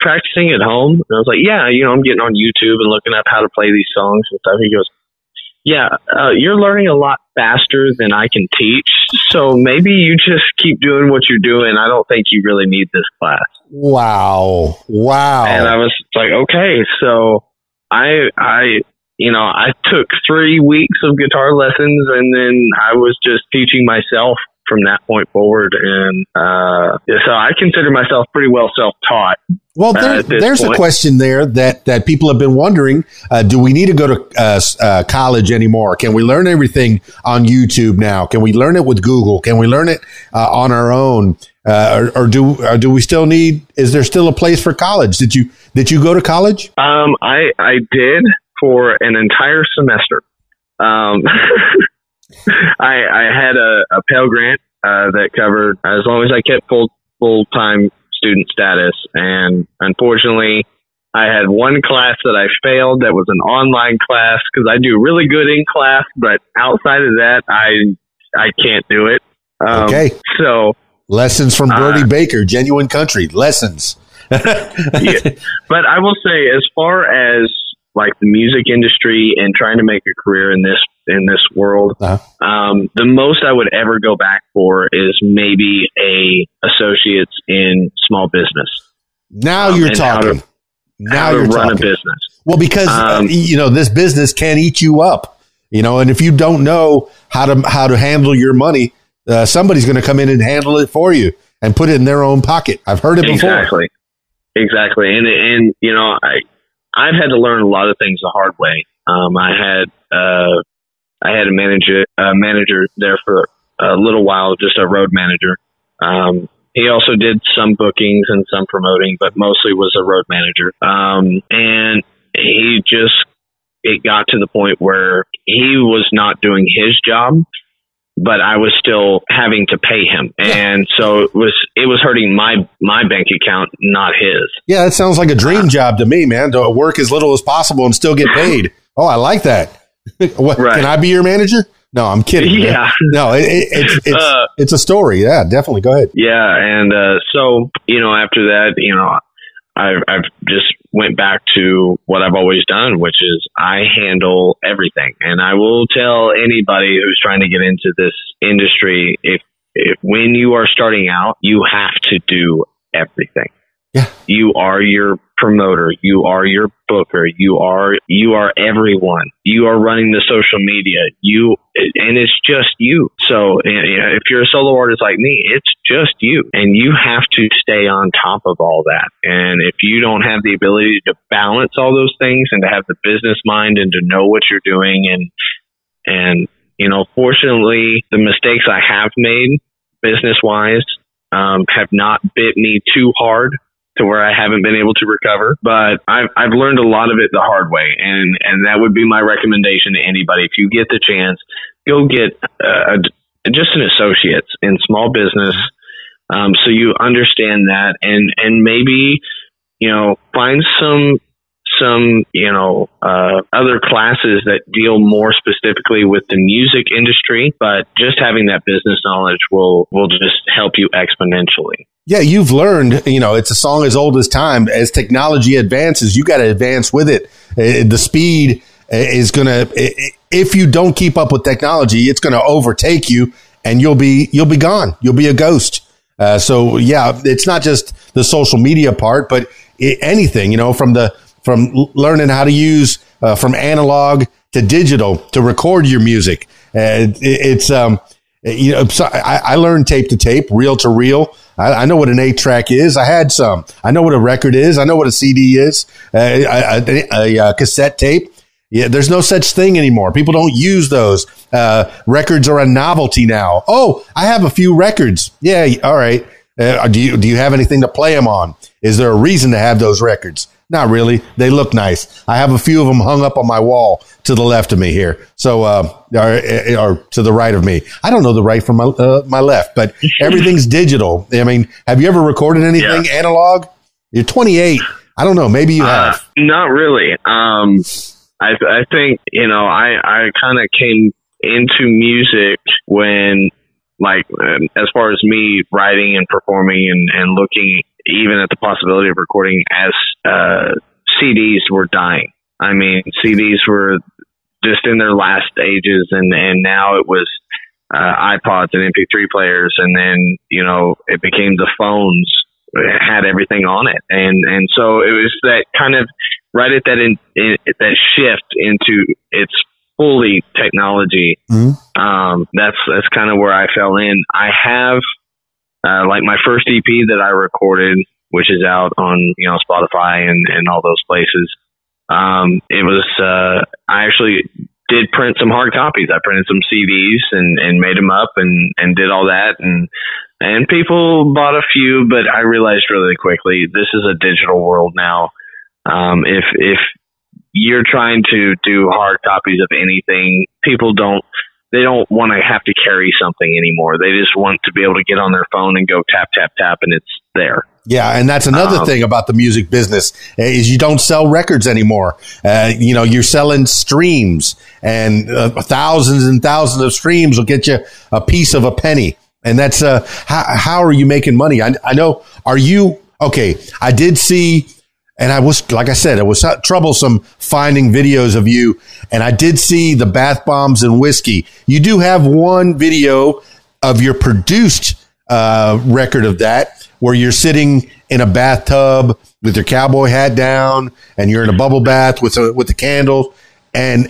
practicing at home?" And I was like, "Yeah, you know, I'm getting on YouTube and looking up how to play these songs and stuff." He goes, "Yeah, you're learning a lot faster than I can teach, so maybe you just keep doing what you're doing. I don't think you really need this class." Wow. And I was like, okay, so I you know, I took 3 weeks of guitar lessons, and then I was just teaching myself from that point forward. And so I consider myself pretty well self-taught. Well, there's a question there that people have been wondering. Do we need to go to college anymore? Can we learn everything on YouTube now? Can we learn it with Google? Can we learn it on our own? Or do we still need? Is there still a place for college? Did you go to college? I did. For an entire semester. I had a Pell Grant that covered, as long as I kept full-time student status. And unfortunately, I had one class that I failed that was an online class because I do really good in class, but outside of that, I can't do it. Okay. So lessons from Brody Baker, Genuine Country, lessons. Yeah. But I will say, as far as like the music industry and trying to make a career in this world. Uh-huh. The most I would ever go back for is maybe a associates in small business. Now you're talking. How to run a business. Well, because you know, this business can eat you up, you know, and if you don't know how to handle your money, somebody's going to come in and handle it for you and put it in their own pocket. I've heard it before. Exactly. And you know, I've had to learn a lot of things the hard way. I had a manager there for a little while, just a road manager. He also did some bookings and some promoting, but mostly was a road manager. And it got to the point where he was not doing his job, but I was still having to pay him. And so it was hurting my bank account, not his. Yeah, that sounds like a dream job to me, man. To work as little as possible and still get paid. Oh, I like that. What, right. Can I be your manager? No, I'm kidding. Yeah. Man. No, it's a story. Yeah, definitely. Go ahead. Yeah, and so, you know, after that, you know, I've just went back to what I've always done, which is I handle everything. And I will tell anybody who's trying to get into this industry, if when you are starting out, you have to do everything. Yeah. You are your promoter. You are your booker. You are everyone. You are running the social media. And it's just you. So, you know, if you're a solo artist like me, it's just you, and you have to stay on top of all that. And if you don't have the ability to balance all those things and to have the business mind and to know what you're doing, and you know, fortunately, the mistakes I have made business wise have not bit me too hard to where I haven't been able to recover, but I've learned a lot of it the hard way. And that would be my recommendation to anybody. If you get the chance, go get just an associates in small business. So you understand that, and maybe, you know, find some some, other classes that deal more specifically with the music industry, but just having that business knowledge will just help you exponentially. Yeah, you've learned, it's a song as old as time. As technology advances, you got to advance with it. The speed is going to, if you don't keep up with technology, it's going to overtake you and you'll be gone. You'll be a ghost. So yeah, it's not just the social media part, but anything, from learning how to use from analog to digital to record your music. I learned tape to tape, reel to reel. I know what an 8-track is. I had some. I know what a record is. I know what a CD is. A cassette tape. Yeah, there's no such thing anymore. People don't use those. Records are a novelty now. Oh, I have a few records. Yeah, all right. Do you have anything to play them on? Is there a reason to have those records? Not really. They look nice. I have a few of them hung up on my wall to the left of me here. So, or to the right of me. I don't know the right from my left, but everything's digital. I mean, have you ever recorded anything analog? You're 28. I don't know. Maybe you have. Not really. I think, I kind of came into music when, as far as me writing and performing and looking even at the possibility of recording as CDs were dying. I mean, CDs were just in their last stages, and now it was iPods and MP3 players, and then, it became the phones. It had everything on it. And so it was that kind of right at that that shift into its fully technology. Mm-hmm. That's kind of where I fell in. I have my first EP that I recorded, which is out on Spotify and all those places. It was I actually did print some hard copies. I printed some CDs and made them up and did all that, and people bought a few, but I realized really quickly this is a digital world now. If you're trying to do hard copies of anything, people don't want to have to carry something anymore. They just want to be able to get on their phone and go tap, tap, tap, and it's there. Yeah, and that's another thing about the music business is you don't sell records anymore. You're selling streams, and thousands and thousands of streams will get you a piece of a penny. And that's how are you making money? I know. Are you okay? I did see, and I was, like I said, it was troublesome finding videos of you. And I did see the bath bombs and whiskey. You do have one video of your produced record of that, where you're sitting in a bathtub with your cowboy hat down, and you're in a bubble bath with the candle. And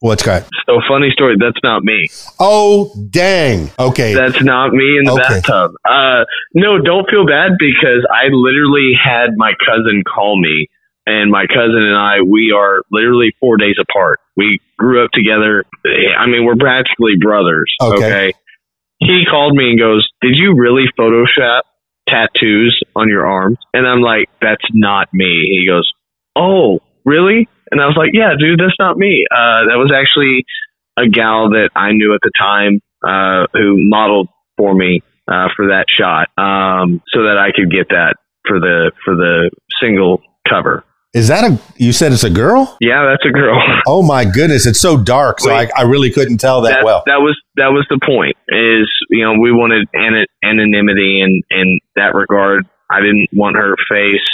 what's got? So funny story. That's not me. Oh, dang. Okay. That's not me in the bathtub. No, don't feel bad, because I literally had my cousin call me, and my cousin and I, we are literally 4 days apart. We grew up together. I mean, we're practically brothers. Okay. He called me and goes, "Did you really Photoshop tattoos on your arms?" And I'm like, "That's not me." He goes, "Oh, really?" And I was like, "Yeah, dude, that's not me." That was actually a gal that I knew at the time who modeled for me for that shot, so that I could get that for the single cover. Is that you said it's a girl? Yeah, that's a girl. Oh my goodness, it's so dark, so I really couldn't tell that well. That was the point. Is we wanted anonymity in that regard. I didn't want her face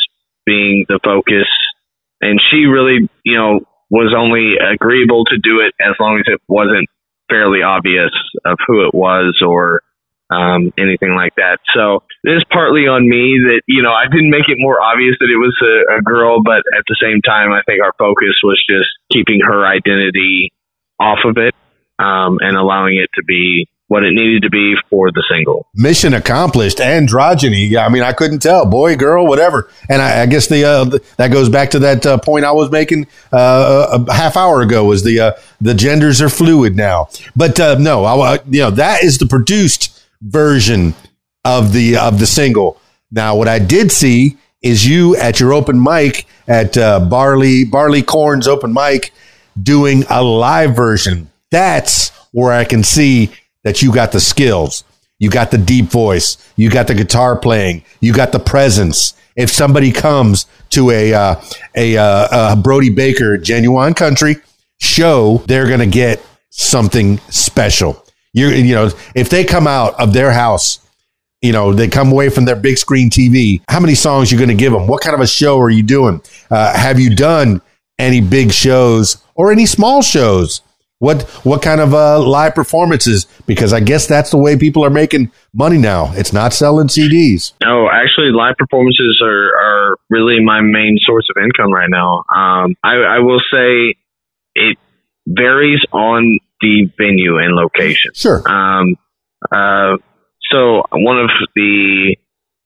being the focus. And she really, was only agreeable to do it as long as it wasn't fairly obvious of who it was or anything like that. So it is partly on me that, I didn't make it more obvious that it was a girl, but at the same time, I think our focus was just keeping her identity off of it and allowing it to be what it needed to be for the single. Mission accomplished. Androgyny. I mean, I couldn't tell, boy, girl, whatever. And I guess that goes back to that point I was making a half hour ago, was the genders are fluid now. But no, that is the produced version of the single. Now, what I did see is you at your open mic at Barley Corn's open mic doing a live version. That's where I can see that you got the skills, you got the deep voice, you got the guitar playing, you got the presence, if somebody comes to a Brody Baker Genuine Country show, they're going to get something special. You know, if they come out of their house, you know, they come away from their big screen TV, how many songs you're going to give them? What kind of a show are you doing? Have you done any big shows or any small shows? What kind of live performances? Because I guess that's the way people are making money now. It's not selling CDs. No, actually, live performances are really my main source of income right now. I will say it varies on the venue and location. Sure. So one of the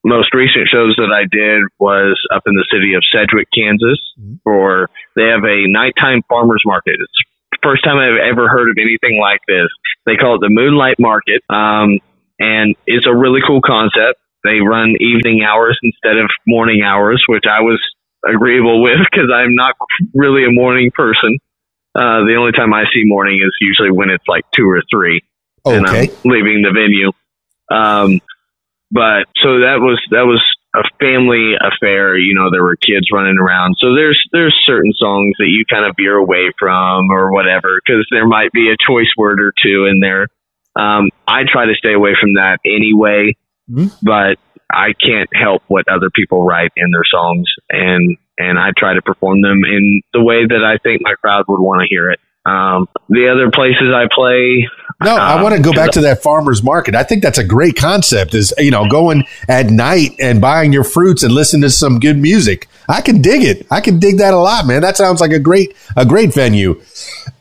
most recent shows that I did was up in the city of Sedgwick, Kansas, for they have a nighttime farmers market. It's first time I've ever heard of anything like this. They call it the Moonlight Market, and it's a really cool concept. They run evening hours instead of morning hours, which I was agreeable with because I'm not really a morning person. The only time I see morning is usually when it's like 2 or 3, okay, and I'm leaving the venue. But so that was a family affair, you know, there were kids running around. So there's certain songs that you kind of veer away from or whatever, because there might be a choice word or two in there. I try to stay away from that anyway, but I can't help what other people write in their songs. And I try to perform them in the way that I think my crowd would want to hear it. The other places I play. No, I want to go back to that farmer's market. I think that's a great concept, is, you know, going at night and buying your fruits and listening to some good music. I can dig it. I can dig that a lot, man. That sounds like a great venue.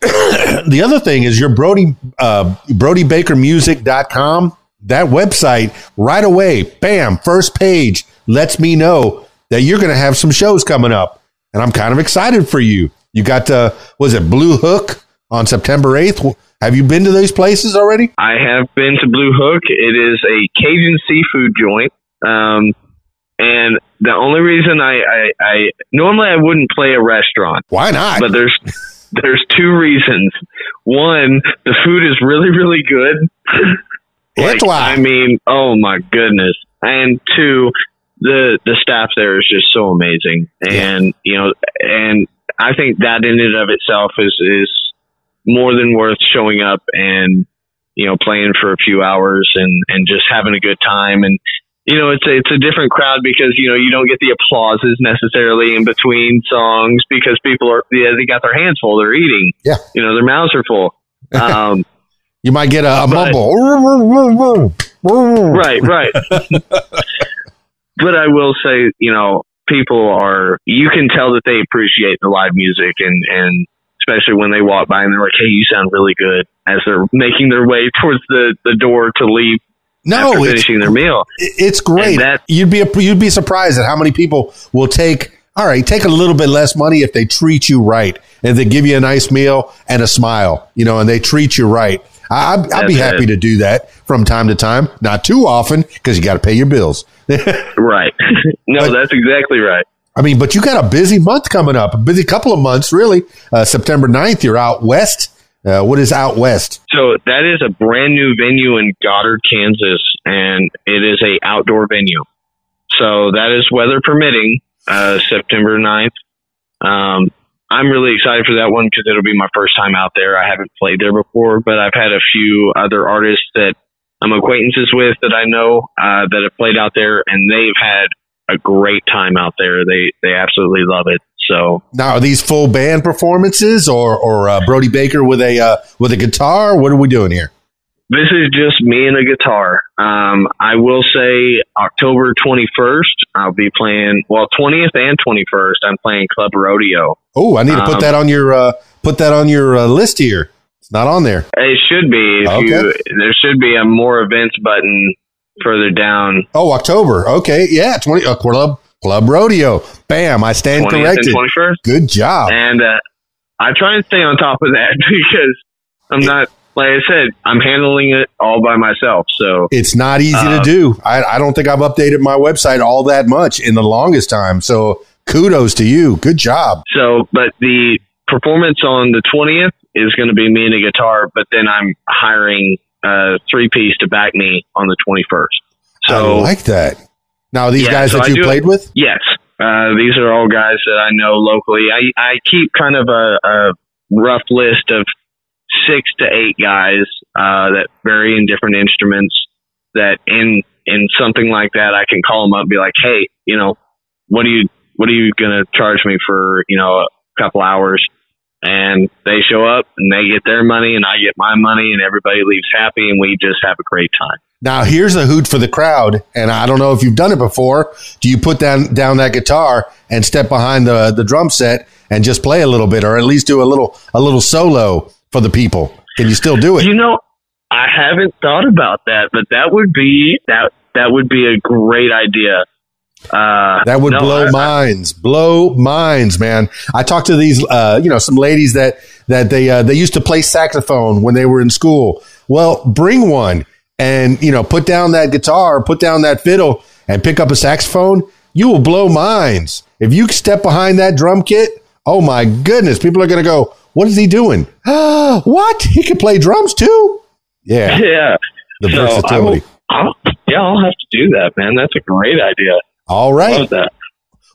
The other thing is your BrodyBakerMusic.com, that website right away, bam, first page lets me know that you're going to have some shows coming up, and I'm kind of excited for you. You got was it Blue Hook on September 8th? Have you been to those places already? I have been to Blue Hook. It is a Cajun seafood joint. And the only reason I normally I wouldn't play a restaurant. Why not? But there's two reasons. One, the food is really, really good. That's why. I mean, oh my goodness. And two, the staff there is just so amazing. And, you know, and I think that in and of itself is more than worth showing up and, you know, playing for a few hours and just having a good time. And, you know, it's a different crowd because, you know, you don't get the applauses necessarily in between songs because people are, they got their hands full. They're eating. Yeah. You know, their mouths are full. You might get a mumble. Right, right. But I will say, you know, people are, you can tell that they appreciate the live music, and especially when they walk by and they're like, hey, you sound really good, as they're making their way towards the door to leave after finishing their meal. It's great. You'd be surprised at how many people will take a little bit less money if they treat you right, and they give you a nice meal and a smile, you know, and they treat you right. I'd be happy to do that from time to time. Not too often, because you got to pay your bills. Right. No, but that's exactly right. I mean, but you got a busy month coming up, a busy couple of months, really. September 9th, you're out west. What is out west? So that is a brand new venue in Goddard, Kansas, and it is a outdoor venue. So that is weather permitting, September 9th. I'm really excited for that one because it'll be my first time out there. I haven't played there before, but I've had a few other artists that I'm acquaintances with that I know that have played out there, and they've had a great time out there. They absolutely love it. So now, are these full band performances or Brody Baker with a guitar? What are we doing here? This is just me and a guitar. I will say October 21st, I'll be playing, 20th and 21st, I'm playing Club Rodeo. Oh, I need to put that on your list here. It's not on there. It should be. There should be a more events button further down. Oh, October. Okay, yeah, Club Rodeo. Bam! I stand corrected. 20th and 21st. Good job. And I try and stay on top of that because I'm not. Like I said, I'm handling it all by myself. So it's not easy to do. I don't think I've updated my website all that much in the longest time. So kudos to you. Good job. So, but the performance on the 20th is going to be me and a guitar, but then I'm hiring a 3-piece to back me on the 21st. So I like that. Now, these guys that you played with? Yes. These are all guys that I know locally. I keep kind of a rough list of 6 to 8 guys that vary in different instruments that in something like that, I can call them up and be like, hey, you know, what are you going to charge me for, you know, a couple hours? And they show up and they get their money and I get my money and everybody leaves happy and we just have a great time. Now, here's a hoot for the crowd, and I don't know if you've done it before. Do you put down that guitar and step behind the drum set and just play a little bit, or at least do a little solo for the people? Can you still do it? You know, I haven't thought about that, but that would be a great idea. Blow minds, man. I talked to these, you know, some ladies that they used to play saxophone when they were in school. Well, bring one. And, you know, put down that guitar, put down that fiddle, and pick up a saxophone, you will blow minds. If you step behind that drum kit, oh, my goodness, people are going to go, what is he doing? What? He can play drums, too? Yeah. Yeah. The versatility. I'll have to do that, man. That's a great idea. All right. Love that.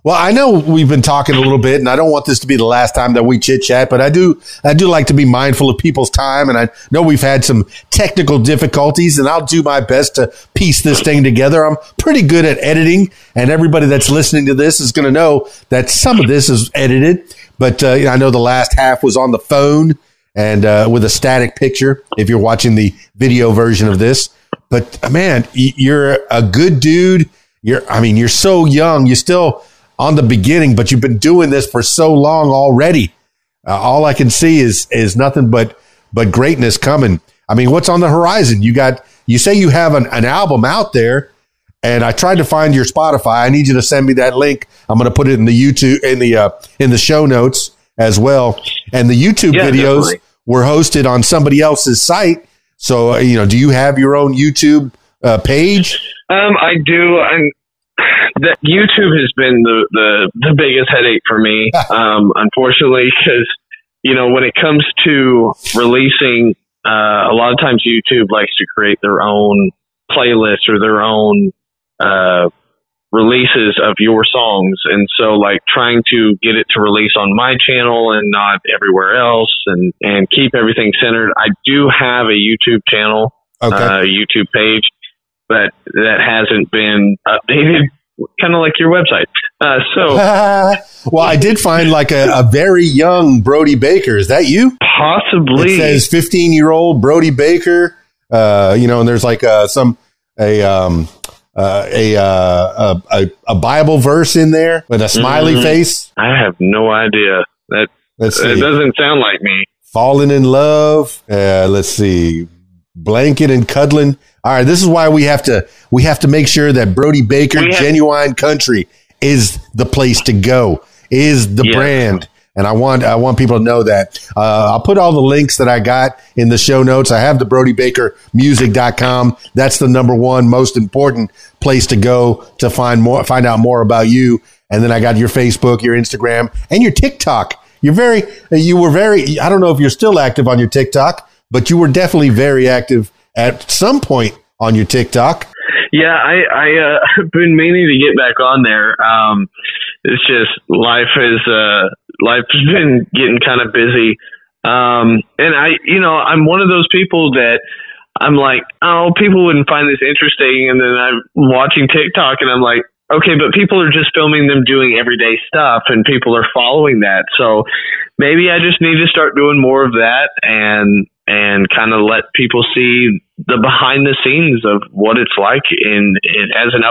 Well, I know we've been talking a little bit, and I don't want this to be the last time that we chit-chat, but I do like to be mindful of people's time, and I know we've had some technical difficulties, and I'll do my best to piece this thing together. I'm pretty good at editing, and everybody that's listening to this is going to know that some of this is edited, but I know the last half was on the phone and with a static picture if you're watching the video version of this. But, man, you're a good dude. You're so young. You still on the beginning, but you've been doing this for so long already. All I can see is nothing but greatness coming. I mean, what's on the horizon? You say you have an album out there, and I tried to find your Spotify. I need you to send me that link. I'm going to put it in the YouTube in the show notes as well. And the YouTube videos definitely were hosted on somebody else's site. So you know, do you have your own YouTube page? I do. That YouTube has been the biggest headache for me, unfortunately, because, you know, when it comes to releasing, a lot of times YouTube likes to create their own playlists or their own releases of your songs. And so, like, trying to get it to release on my channel and not everywhere else and keep everything centered. I do have a YouTube channel, YouTube page, but that hasn't been updated. Kind of like your website. Well, I did find like a very young Brody Baker. Is that you? Possibly. It says 15-year-old Brody Baker. You know, and there's like a Bible verse in there with a smiley face. I have no idea. That doesn't sound like me. Falling in love. Let's see. Blanket and cuddling. All right, this is why we have to make sure that Brody Baker Genuine Country is the place to go, is the brand, and I want people to know that. I'll put all the links that I got in the show notes. I have the BrodyBakerMusic.com. That's the number one most important place to go to find out more about you. And then I got your Facebook, your Instagram, and your TikTok. You were very. I don't know if you're still active on your TikTok, but you were definitely very active at some point on your TikTok. Yeah, I've been meaning to get back on there. It's just life's been getting kind of busy. And I'm one of those people that I'm like, oh, people wouldn't find this interesting. And then I'm watching TikTok and I'm like, okay, but people are just filming them doing everyday stuff and people are following that. So maybe I just need to start doing more of that and kind of let people see the behind the scenes of what it's like as an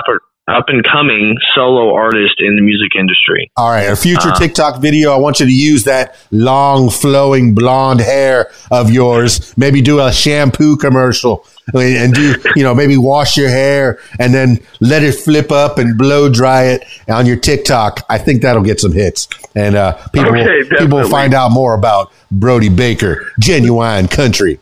up and coming solo artist in the music industry. All right. A future TikTok video. I want you to use that long flowing blonde hair of yours. Maybe do a shampoo commercial and do, maybe wash your hair and then let it flip up and blow dry it on your TikTok. I think that'll get some hits and people will find out more about Brody Baker, Genuine Country.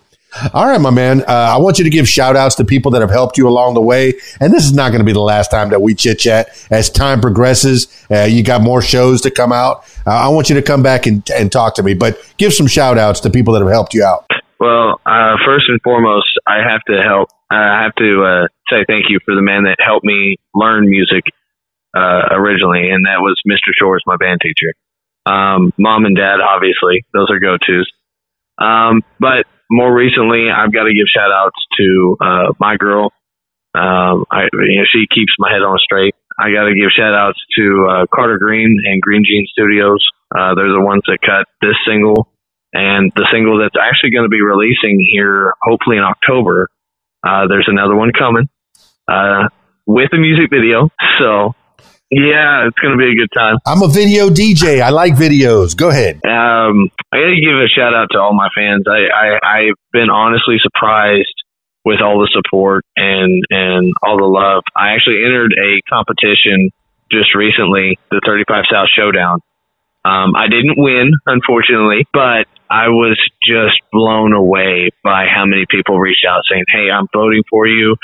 All right, my man. I want you to give shout outs to people that have helped you along the way. And this is not going to be the last time that we chit chat. As time progresses, you got more shows to come out. I want you to come back and talk to me, but give some shout outs to people that have helped you out. Well, first and foremost, I have to I have to say thank you for the man that helped me learn music originally, and that was Mr. Shores, my band teacher. Mom and Dad, obviously, those are go-tos. But more recently, I've got to give shout-outs to my girl. She keeps my head on straight. I got to give shout-outs to Carter Green and Green Jean Studios. They're the ones that cut this single, and the single that's actually going to be releasing here hopefully in October. There's another one coming with a music video. So, yeah, it's going to be a good time. I'm a video DJ. I like videos. Go ahead. I got to give a shout-out to all my fans. I've been honestly surprised with all the support and all the love. I actually entered a competition just recently, the 35 South Showdown. I didn't win, unfortunately, but I was just blown away by how many people reached out saying, hey, I'm voting for you.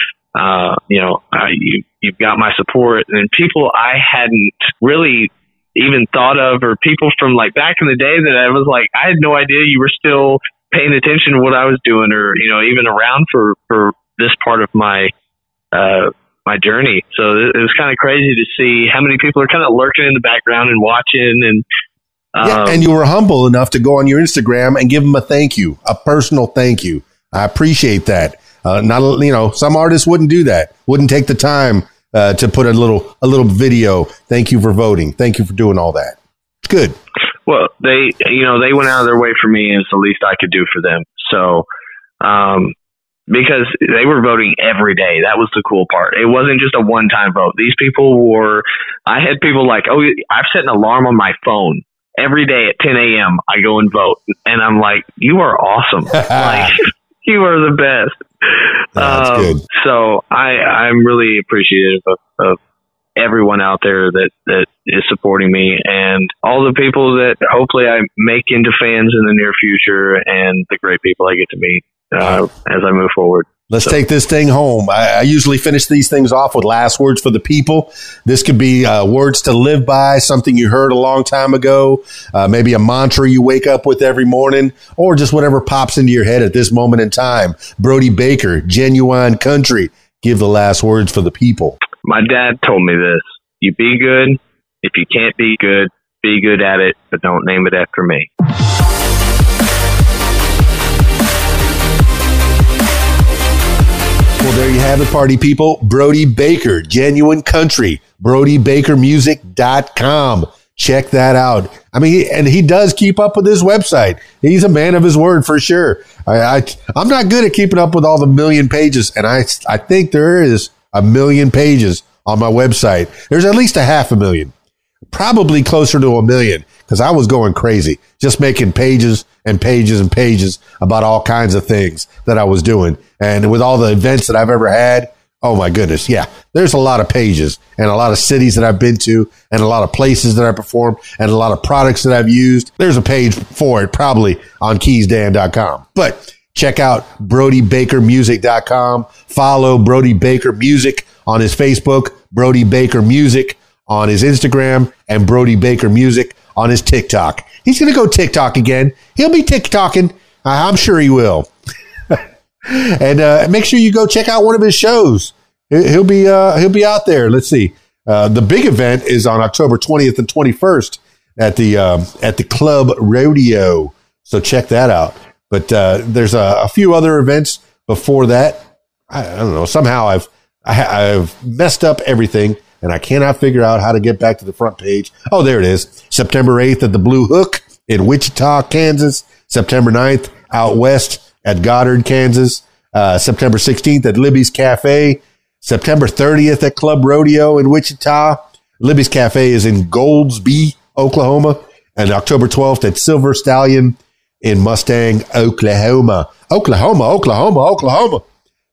You've got my support. And people I hadn't really even thought of, or people from like back in the day that I was like, I had no idea you were still paying attention to what I was doing, or, you know, even around for this part of my, my journey. So it was kind of crazy to see how many people are kind of lurking in the background and watching. And and you were humble enough to go on your Instagram and give them a thank you, a personal thank you. I appreciate that. Some artists wouldn't do that, wouldn't take the time to put a little video. Thank you for voting. Thank you for doing all that. It's good. Well, they went out of their way for me, and it's the least I could do for them. So, because they were voting every day. That was the cool part. It wasn't just a one-time vote. These people were, I had people like, oh, I've set an alarm on my phone. Every day at 10 a.m., I go and vote. And I'm like, you are awesome. Like, you are the best. No, that's good. So I'm really appreciative of everyone out there that is supporting me, and all the people that hopefully I make into fans in the near future, and the great people I get to meet as I move forward. Let's take this thing home. I usually finish these things off with last words for the people. This could be words to live by, something you heard a long time ago, maybe a mantra you wake up with every morning, or just whatever pops into your head at this moment in time. Brody Baker, Genuine Country, give the last words for the people. My dad told me this. You be good. If you can't be good at it, but don't name it after me. Well, there you have it, party people. Brody Baker, Genuine Country, BrodyBakerMusic.com. Check that out. I mean, and he does keep up with his website. He's a man of his word for sure. I'm not good at keeping up with all the million pages, and I think there is 1 million pages on my website. There's at least 500,000, probably closer to 1 million, because I was going crazy, just making pages and pages and pages about all kinds of things that I was doing. And with all the events that I've ever had, oh my goodness, yeah, there's a lot of pages and a lot of cities that I've been to and a lot of places that I performed and a lot of products that I've used. There's a page for it probably on KeysDAN.com. But check out BrodyBakerMusic.com. Follow Brody Baker Music on his Facebook, Brody Baker Music on his Instagram, and Brody Baker Music on his TikTok. He's going to go TikTok again. He'll be TikToking. I'm sure he will. And make sure you go check out one of his shows. He'll be out there. Let's see. The big event is on October 20th and 21st at the Club Rodeo. So check that out. But there's a few other events before that. I don't know. Somehow I've messed up everything, and I cannot figure out how to get back to the front page. Oh, there it is. September 8th at the Blue Hook in Wichita, Kansas. September 9th out west at Goddard, Kansas. September 16th at Libby's Cafe. September 30th at Club Rodeo in Wichita. Libby's Cafe is in Goldsby, Oklahoma. And October 12th at Silver Stallion in Mustang, Oklahoma.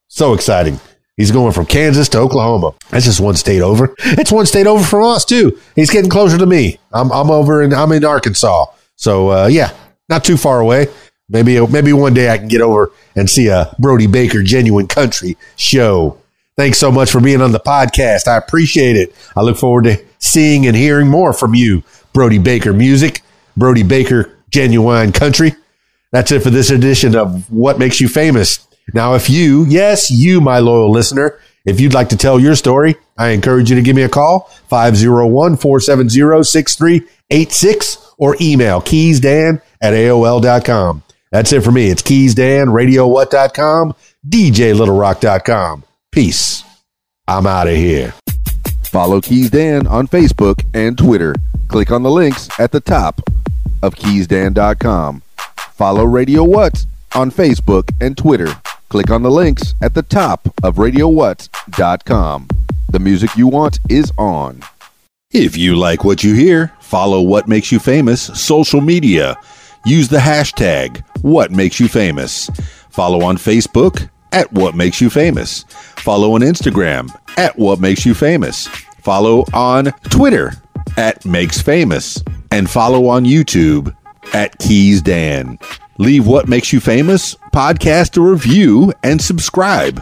So exciting. He's going from Kansas to Oklahoma. That's just one state over. It's one state over from us, too. He's getting closer to me. I'm in Arkansas. So, yeah, not too far away. Maybe one day I can get over and see a Brody Baker Genuine Country show. Thanks so much for being on the podcast. I appreciate it. I look forward to seeing and hearing more from you. Brody Baker Music, Brody Baker Genuine Country. That's it for this edition of What Makes You Famous. Now, if you, yes, you, my loyal listener, if you'd like to tell your story, I encourage you to give me a call, 501-470-6386, or email KeysDAN@AOL.com. That's it for me. It's KeysDAN, RadioWhat.com, DJLittleRock.com. Peace. I'm out of here. Follow KeysDAN on Facebook and Twitter. Click on the links at the top of KeysDAN.com. Follow Radio What on Facebook and Twitter. Click on the links at the top of RadioWhat.com. The music you want is on. If you like what you hear, follow What Makes You Famous social media. Use the hashtag What Makes You Famous. Follow on Facebook at What Makes You Famous. Follow on Instagram at What Makes You Famous. Follow on Twitter at Makes Famous. And follow on YouTube at KeysDAN. Leave What Makes You Famous podcast a review and subscribe.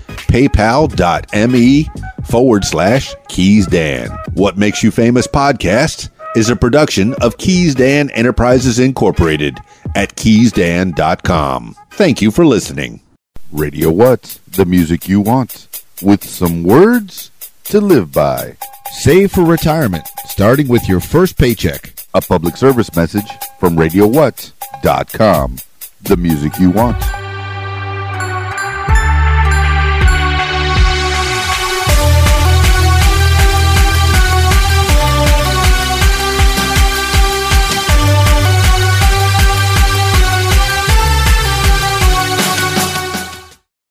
paypal.me/KeysDAN. What Makes You Famous podcast is a production of KeysDAN Enterprises Incorporated at keysdan.com. Thank you for listening. Radio What? The music you want with some words to live by. Save for retirement, starting with your first paycheck. A public service message from RadioWhat.com. The music you want.